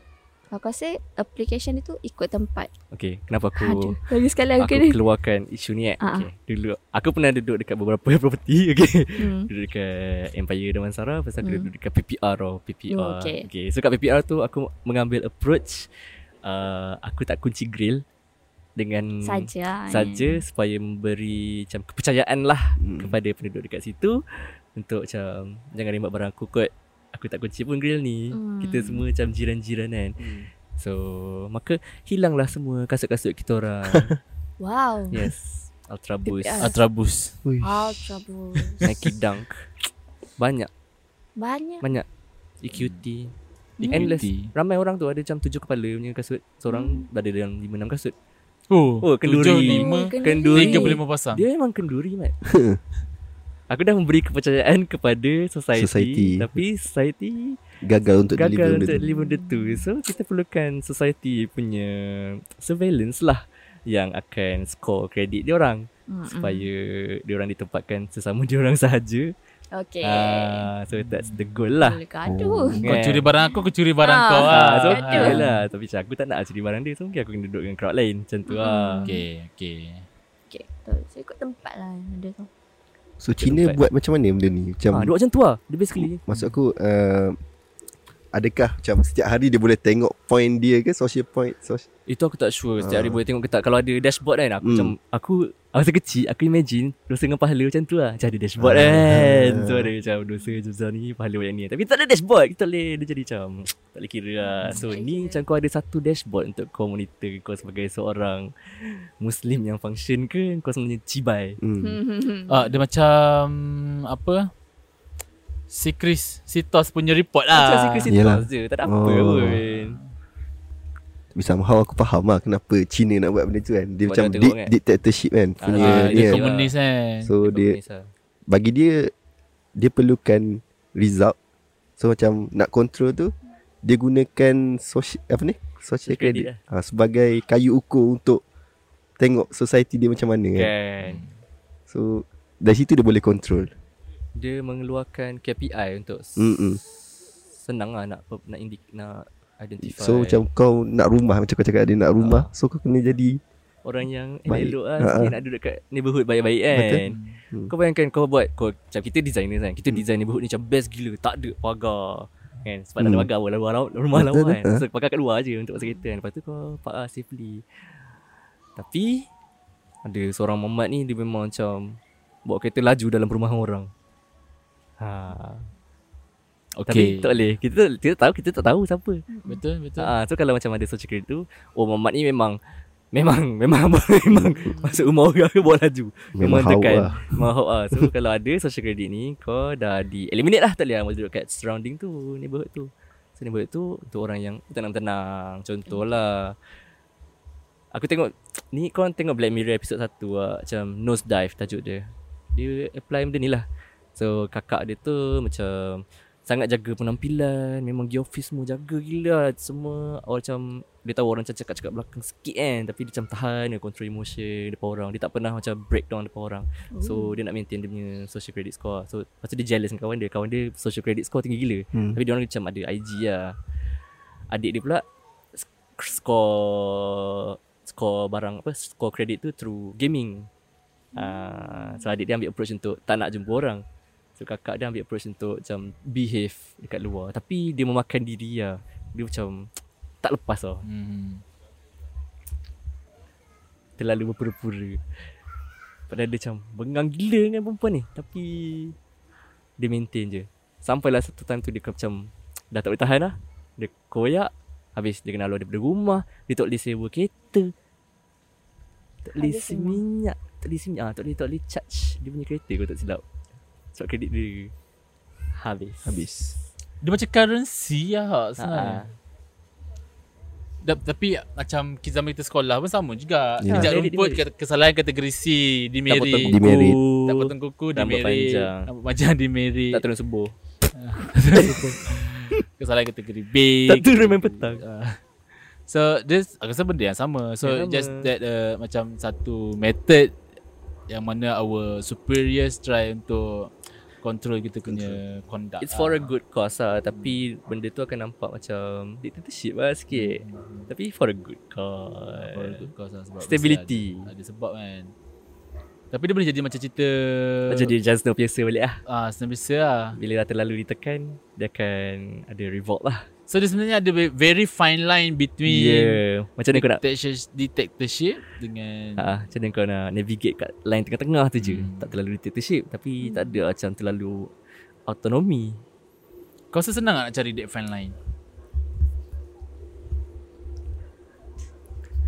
Aku rasa application dia tu ikut tempat. Okay, kenapa aku Aduh, lagi sekali aku, aku keluarkan isu ni eh. Okay, dulu aku pernah duduk dekat beberapa property. Okay hmm. Duduk dekat Empire Damansara. Lepas aku hmm. duduk dekat P P R oh, P P R oh, okay. okay So kat P P R tu aku mengambil approach uh, aku tak kunci grill dengan saja saja eh. Supaya memberi macam kepercayaan lah hmm. kepada penduduk dekat situ. Untuk macam jangan rembat barang aku kot. Aku tak kunci pun grill ni. Hmm. Kita semua macam jiran-jiran kan. Hmm. So, maka hilanglah semua kasut-kasut kita orang. Wow. Yes. Ultraboost. Ultraboost. Ultraboost. Nike Dunk. Banyak. Banyak. Banyak. E Q T. Hmm. Endless. E Q T. Ramai orang tu ada macam tujuh kepala punya kasut. Seorang hmm. ada dalam lima enam kasut. Oh, oh kenduri. tujuh, lima, kenduri. tiga puluh lima pasang. Dia memang kenduri, Mat. Aku dah memberi kepercayaan kepada society, society. Tapi society gagal untuk gagal deliver benda tu. So kita perlukan society punya surveillance lah yang akan score kredit diorang. Mm-hmm. Supaya diorang ditempatkan sesama diorang sahaja. Okay ah, so that's the goal lah. Aduh. Kau curi barang aku, aku curi barang ah, kau lah. So okay ah. lah. Tapi aku tak nak curi barang dia. So mungkin aku kena duduk dengan crowd lain. Macam tu mm. lah. Okay, okay. Okay, so ikut tempat lah dia tu. So China buat macam mana benda ni? Macam ha, dia buat macam tu lah. Dia basically maksud aku uh, adakah macam setiap hari dia boleh tengok point dia ke, social point social? Itu aku tak sure setiap ha. hari boleh tengok ke tak. Kalau ada dashboard kan, aku hmm. macam Aku masa kecil aku imagine dosa dengan pahala macam tu lah. Macam ada dashboard ha. kan ha. So ada macam dosa macam ni, pahala macam ni. Tapi tak ada dashboard. Kita boleh, dia jadi macam tak boleh kira lah. So ni macam kau ada satu dashboard untuk kau monitor kau sebagai seorang Muslim yang function ke kau sebenarnya cibai. hmm. Ah, dia macam apa, si Chris Sitos punya report lah. Macam si Chris Sitos je, tak ada apa oh. pun. Tapi somehow aku faham lah kenapa China nak buat benda tu kan. Dia kau macam di- kan? dictatorship kan ah, punya, ah, dia komunis kan eh. So dia, dia bagi dia, dia perlukan result. So macam nak control tu, dia gunakan social, apa ni, social credit, credit lah. ha, sebagai kayu ukur untuk tengok society dia macam mana kan, kan. So dari situ dia boleh control. Dia mengeluarkan K P I untuk Mm-mm. senang lah nak, nak, indik, nak identify. So macam kau nak rumah, macam kau cakap dia nak rumah, ha. so kau kena jadi orang yang elok lah, ha. sikit nak duduk kat neighborhood baik-baik kan. hmm. Kau bayangkan kau buat, kau, macam kita designer kan, kita hmm. design neighborhood ni macam best gila, tak ada pagar kan. Sebab hmm. tak ada pagar pun, rumah lawan kan. So pagar kat luar je untuk pasal kereta kan. Lepas tu kau park lah safely. Tapi ada seorang mamat ni, dia memang macam bawa kereta laju dalam perumahan orang. Ha. Okay. Tapi tak boleh, kita, kita tahu, kita tak tahu siapa. Betul, betul. Ha, so kalau macam ada social credit tu, oh mamat ni memang memang memang memang masuk rumah orang ke bawa laju. Memang, memang tekan. Lah. Memang hawk ah. So kalau ada social credit ni, kau dah di eliminate lah, tak boleh lah duduk kat surrounding tu, neighborhood tu. So neighborhood tu untuk orang yang tenang-tenang. Contohlah, aku tengok ni, kau tengok Black Mirror episode satu lah, macam Nose Dive tajuk dia. Dia apply benda ni lah. So kakak dia tu macam sangat jaga penampilan. Memang di office semua jaga gila semua. Orang macam dia tahu orang macam cakap-cakap belakang sikit kan, tapi dia macam tahan, dia control emotion depan orang. Dia tak pernah macam breakdown depan orang. Ooh. So dia nak maintain dia punya social credit score. So lepas tu dia jealous dengan kawan dia. Kawan dia social credit score tinggi gila. hmm. Tapi dia orang macam ada I G lah. Adik dia pula score, score barang apa, score credit tu through gaming. hmm. uh, So adik dia ambil approach untuk tak nak jumpa orang. So kakak dia ambil approach untuk macam behave dekat luar, tapi dia memakan diri lah. Dia macam tak lepas tau. hmm. Terlalu berpura-pura. Padahal dia macam bengang gila dengan perempuan ni, tapi dia maintain je. Sampailah satu time tu dia macam dah tak boleh tahan lah. Dia koyak. Habis dia kena lalu daripada rumah. Dia tak boleh sewa kereta, tak boleh isi minyak, tak boleh isi minyak, ha, tak boleh, tak boleh charge dia punya kereta kalau tak silap. Sebab kredit dia habis. Habis. Dia macam currency lah sebenarnya. Tapi macam zaman kita sekolah pun sama juga. Yeah. Kejap rumput, kesalahan kategori C, demerit. Tak potong kuku, tak potong kuku, demerit. Nampak panjang, demerit. Tak turun subuh. Kesalahan kategori B. Tak turun main petang. So, this, aku rasa benda yang sama. So, yeah, just sama. That uh, macam satu method yang mana our superiors try untuk control kita punya conduct. It's lah. For a good cause lah. Tapi hmm. benda tu akan nampak macam dictatorship lah sikit. hmm. Tapi for a good cause. For a good cause lah, sebab stability ada, ada sebab kan. Tapi dia boleh jadi macam cerita, macam dia macam Snowpiercer balik lah. ah, Snowpiercer lah. Bila dah terlalu ditekan, dia akan ada revolt lah. So dia sebenarnya ada very fine line between yeah. macam mana kau nak dictatorship dengan ah, macam mana kau nak navigate kat line tengah-tengah tu je. hmm. Tak terlalu dictatorship, tapi hmm. tak ada macam terlalu autonomi. Kau rasa senang nak cari that fine line?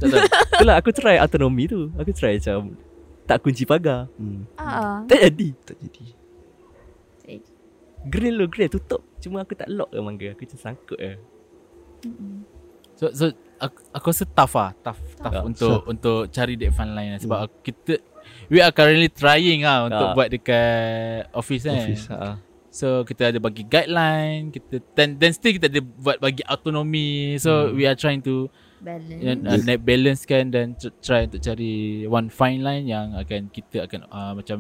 Tak tahu. Itulah aku try autonomi tu. Aku try macam tak kunci pagar. hmm. uh. Tak jadi. Tak jadi. Grill lo grill tutup, cuma aku tak lock ke mangga. Aku macam sangkut je. Mm-hmm. So so aku, aku rasa tough lah. Tough, tough, tough untuk so. untuk cari that fun line lah. Sebab mm. kita we are currently trying lah uh. untuk buat dekat office kan. Office, uh. So kita ada bagi guideline, kita then, then still kita ada buat bagi autonomi. So mm. we are trying to balance, you know, uh, balance kan, dan try untuk cari one fine line yang akan kita akan uh, macam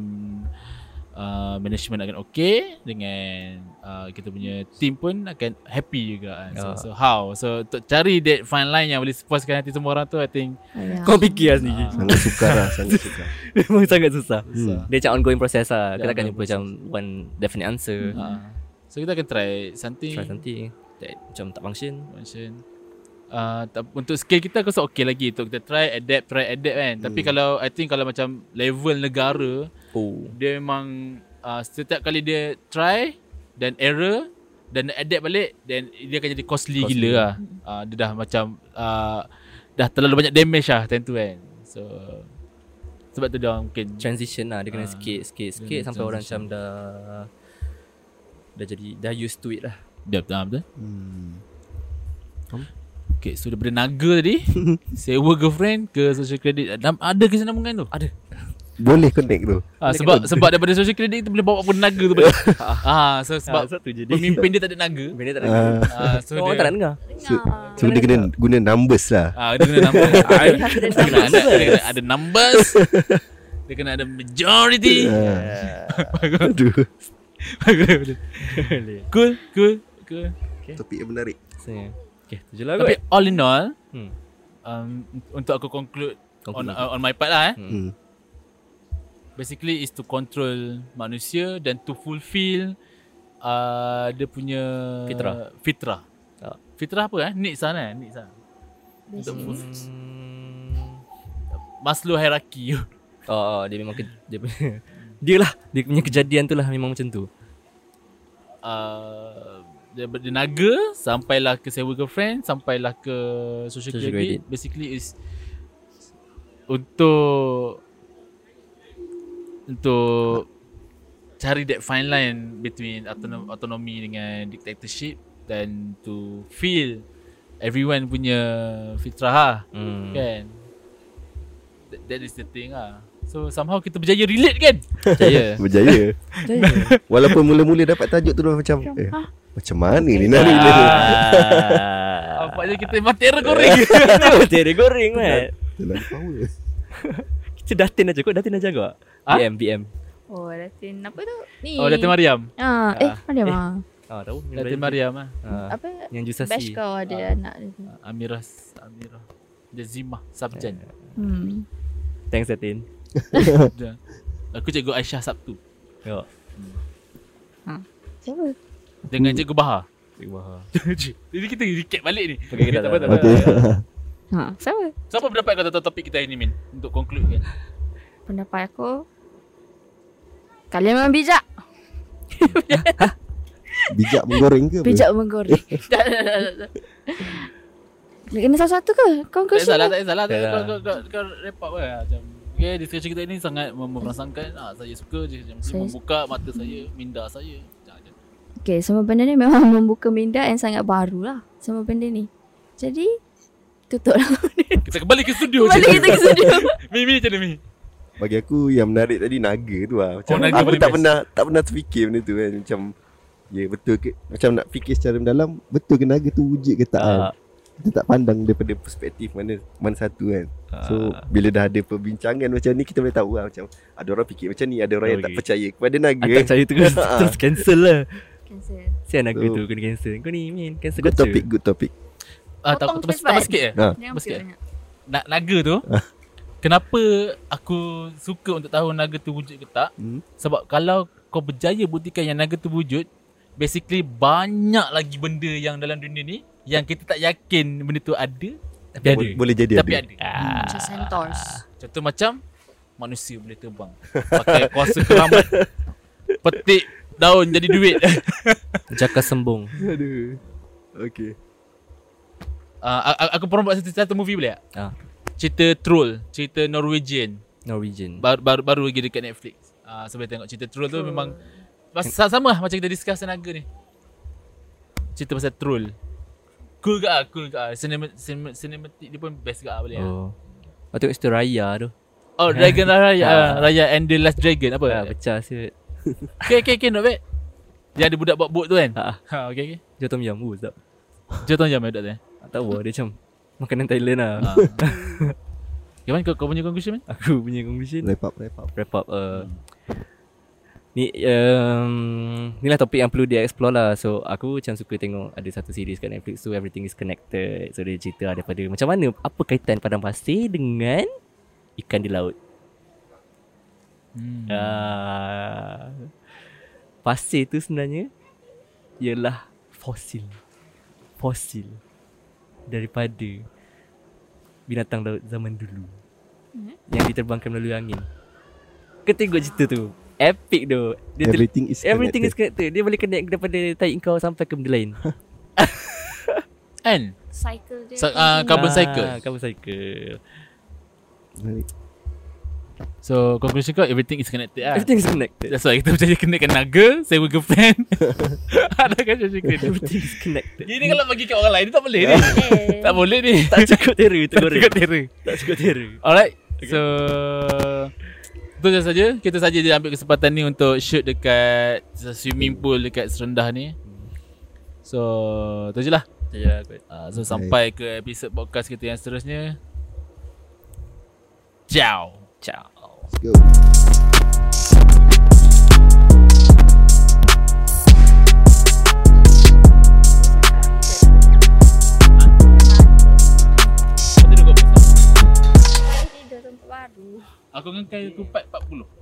uh, management akan okay, dengan uh, kita punya team pun akan happy juga kan. So, oh. so how so untuk cari that fine line yang boleh puaskan hati semua orang tu, I think yeah. kau fikir sendiri. Uh, sangat sukar lah, sangat sukar. Memang sangat susah. susah. Dia macam ongoing process lah. Kita akan jumpa macam one definite answer. Uh, so kita akan try something. Try something that macam tak function. Function. Uh, untuk skill kita aku rasa okey lagi untuk kita try adapt try adapt kan. Hmm. Tapi kalau I think kalau macam level negara, oh. dia memang uh, setiap kali dia try dan error dan adapt balik, then dia akan jadi costly, costly. gila lah. Uh, dia dah macam uh, dah terlalu banyak damage lah time tu kan. So sebab tu dia orang mungkin transition lah, dia kena uh, sikit sikit sikit sampai transition. Orang macam dah dah jadi dah used to it lah. Dia betul. Hmm. Hmm. Okay, so daripada naga tadi sewa girlfriend ke social credit, ada ke sana mungkin tu? Ada. Boleh connect tu ha, sebab connect. Sebab daripada social credit tu boleh bawa apa naga tu balik. ha, so, sebab ha, so pemimpin dia tak ada naga. Pemimpin dia tak ada naga ha, so orang oh, tak nak dengar. So, so dia kena guna numbers lah. ha, Dia guna numbers. Dia kena ada, ada, ada numbers. Dia kena ada majority. Aduh. Cool Cool Cool okay. Topik yang menarik. So, okay, tapi all in all hmm. um, untuk aku conclude, conclude. On, uh, on my part lah eh. hmm. Basically is to control manusia dan to fulfill uh, dia punya fitrah. Fitrah oh. Fitrah apa eh? Needs lah kan? Needs lah untuk fulfill Maslow hierarchy. Oh, dia memang ke- dia, punya dia lah, dia punya kejadian tu lah memang macam tu. Haa uh, daripada naga sampailah ke sewa girlfriend, sampailah ke social, social credit, basically is untuk untuk cari that fine line between autonomy, autonomy dengan dictatorship, dan to feel everyone punya fitrah hmm. kan. That, that is the thing lah. So somehow kita berjaya relate kan. Berjaya Berjaya Walaupun mula-mula dapat tajuk tu macam eh, macam mana ni nak relate. Apa je kita materi goreng. Materi goreng kan. Kita datin aja kot. Datin aja kot B M B M. Oh datin apa tu ni? Oh datin Mariam. ah, Eh Mariam ah. Ah tahu datin Mariam ah. Apa yang Jusasi bash kau ada anak dia Amiras Amirah Jazimah Sabjan. Hmm. Thanks Datin. Aku cikgu Aisyah Sabtu. Ya. Ha. Siapa? Dengan cikgu Bahar. Cikgu Bahar. Jadi kita recap balik ni. Okay, kita tak apa-apa. Okay. Ha, siapa? Siapa pendapat kau tentang topik kita ini Min? Untuk conclude kan. Pendapat aku, kalian memang bijak. Bijak menggoreng ke? Bijak menggoreng. Tak tak tak. Kena satu-satu ke? Kau conclusion? Tak salah, tak salah. Kau wrap up lah macam. Okay, discussion kita ini sangat memperasangkan. Ah, saya suka je macam membuka mata saya, minda saya. Okay, semua benda ni memang membuka minda dan sangat baru lah semua benda ni. Jadi, tutup lah. Kita kembali ke studio kembali je. Kembali kita ke studio. Mi, Mi macam mana Mi? Bagi aku yang menarik tadi naga tu lah. Macam oh, naga aku tak best. pernah tak pernah terfikir benda tu kan. Macam, ya yeah, betul ke? Macam nak fikir secara mendalam, betul ke naga tu wujud ke tak? Uh. Kita tak pandang daripada perspektif mana mana satu kan. So bila dah ada perbincangan macam ni, kita boleh tahu lah macam ada orang fikir macam ni, ada orang okay. yang tak percaya kepada naga. Aku tak percaya terus, terus cancel lah. Cancel. Siapa naga so, tu kena cancel. Kau ni Min cancel. Good topic, good topic. Ah tak aku terus tambah sikit eh. Ha. Sikit. Nak naga tu. Kenapa aku suka untuk tahu naga tu wujud ke tak? Hmm? Sebab kalau kau berjaya buktikan yang naga tu wujud, basically banyak lagi benda yang dalam dunia ni yang kita tak yakin benda tu ada, tapi ada. Boleh jadi tapi ada. ada. Hmm, macam centaurs. Contoh macam manusia boleh terbang. Pakai kuasa keramat. Petik daun jadi duit. Jaka sembung. Aduh. Okey. Uh, aku pernah buat satu, satu movie boleh tak? Ha. Uh. Cerita Troll, cerita Norwegian. Norwegian. Baru baru, baru lagi dekat Netflix. Ah uh, sebelum tengok cerita Troll tu oh. memang sama lah macam kita discuss naga ni. Cerita pasal Troll. Cool ke ah, cool ke ah. Cinema, cinema, cinematik dia pun best ke ah boleh ah. Oh, tengok cerita Raya tu. Oh, Dragon Raya. Raya and the Last Dragon apa? Ha, pecah sikit. Okay, okay, okay, not bad. Yang ada budak buat boat tu kan? Ha, ha okay, okay. Jauh tom yam, oh sedap. Jauh tom yam budak tu eh? Tak tahu, dia macam makanan Thailand lah. Ha. Gimana kau, kau punya conclusion man? Aku punya conclusion. Wrap up, wrap up. Wrap up. Uh, hmm. ni um, ni lah topik yang perlu dia explore lah. So aku macam suka tengok ada satu series kat Netflix tu, Everything is Connected. So dia cerita daripada macam mana, apa kaitan padang pasir dengan ikan di laut. hmm. uh, Pasir tu sebenarnya ialah fosil fosil daripada binatang laut zaman dulu yang diterbangkan melalui angin. Kau tengok cerita tu, epic tu. Dia everything ter- is everything connected. Is connected. Dia boleh connect daripada tahi kau sampai ke benda lain. Kan? Cycle dia. Sa- uh, carbon cycle. Ah, carbon cycle. So conclusion kau, everything is connected lah. Everything is connected. That's why kita percaya connectkan naga, sewa girlfriend. Ada kan social credit. Everything is connected. Ini kalau bagi kat orang lain ni tak boleh ni. Tak boleh ni. Tak cukup terer. Tak cukup terer. Tak cukup terer. Alright. Okay. So itu saja. Kita saja dia ambil kesempatan ni untuk shoot dekat swimming pool dekat Serendah ni. So tu je lah. uh, So sampai ke episod podcast kita yang seterusnya. Ciao. Ciao. Let's go. Aku dengan kain kupat empat puluh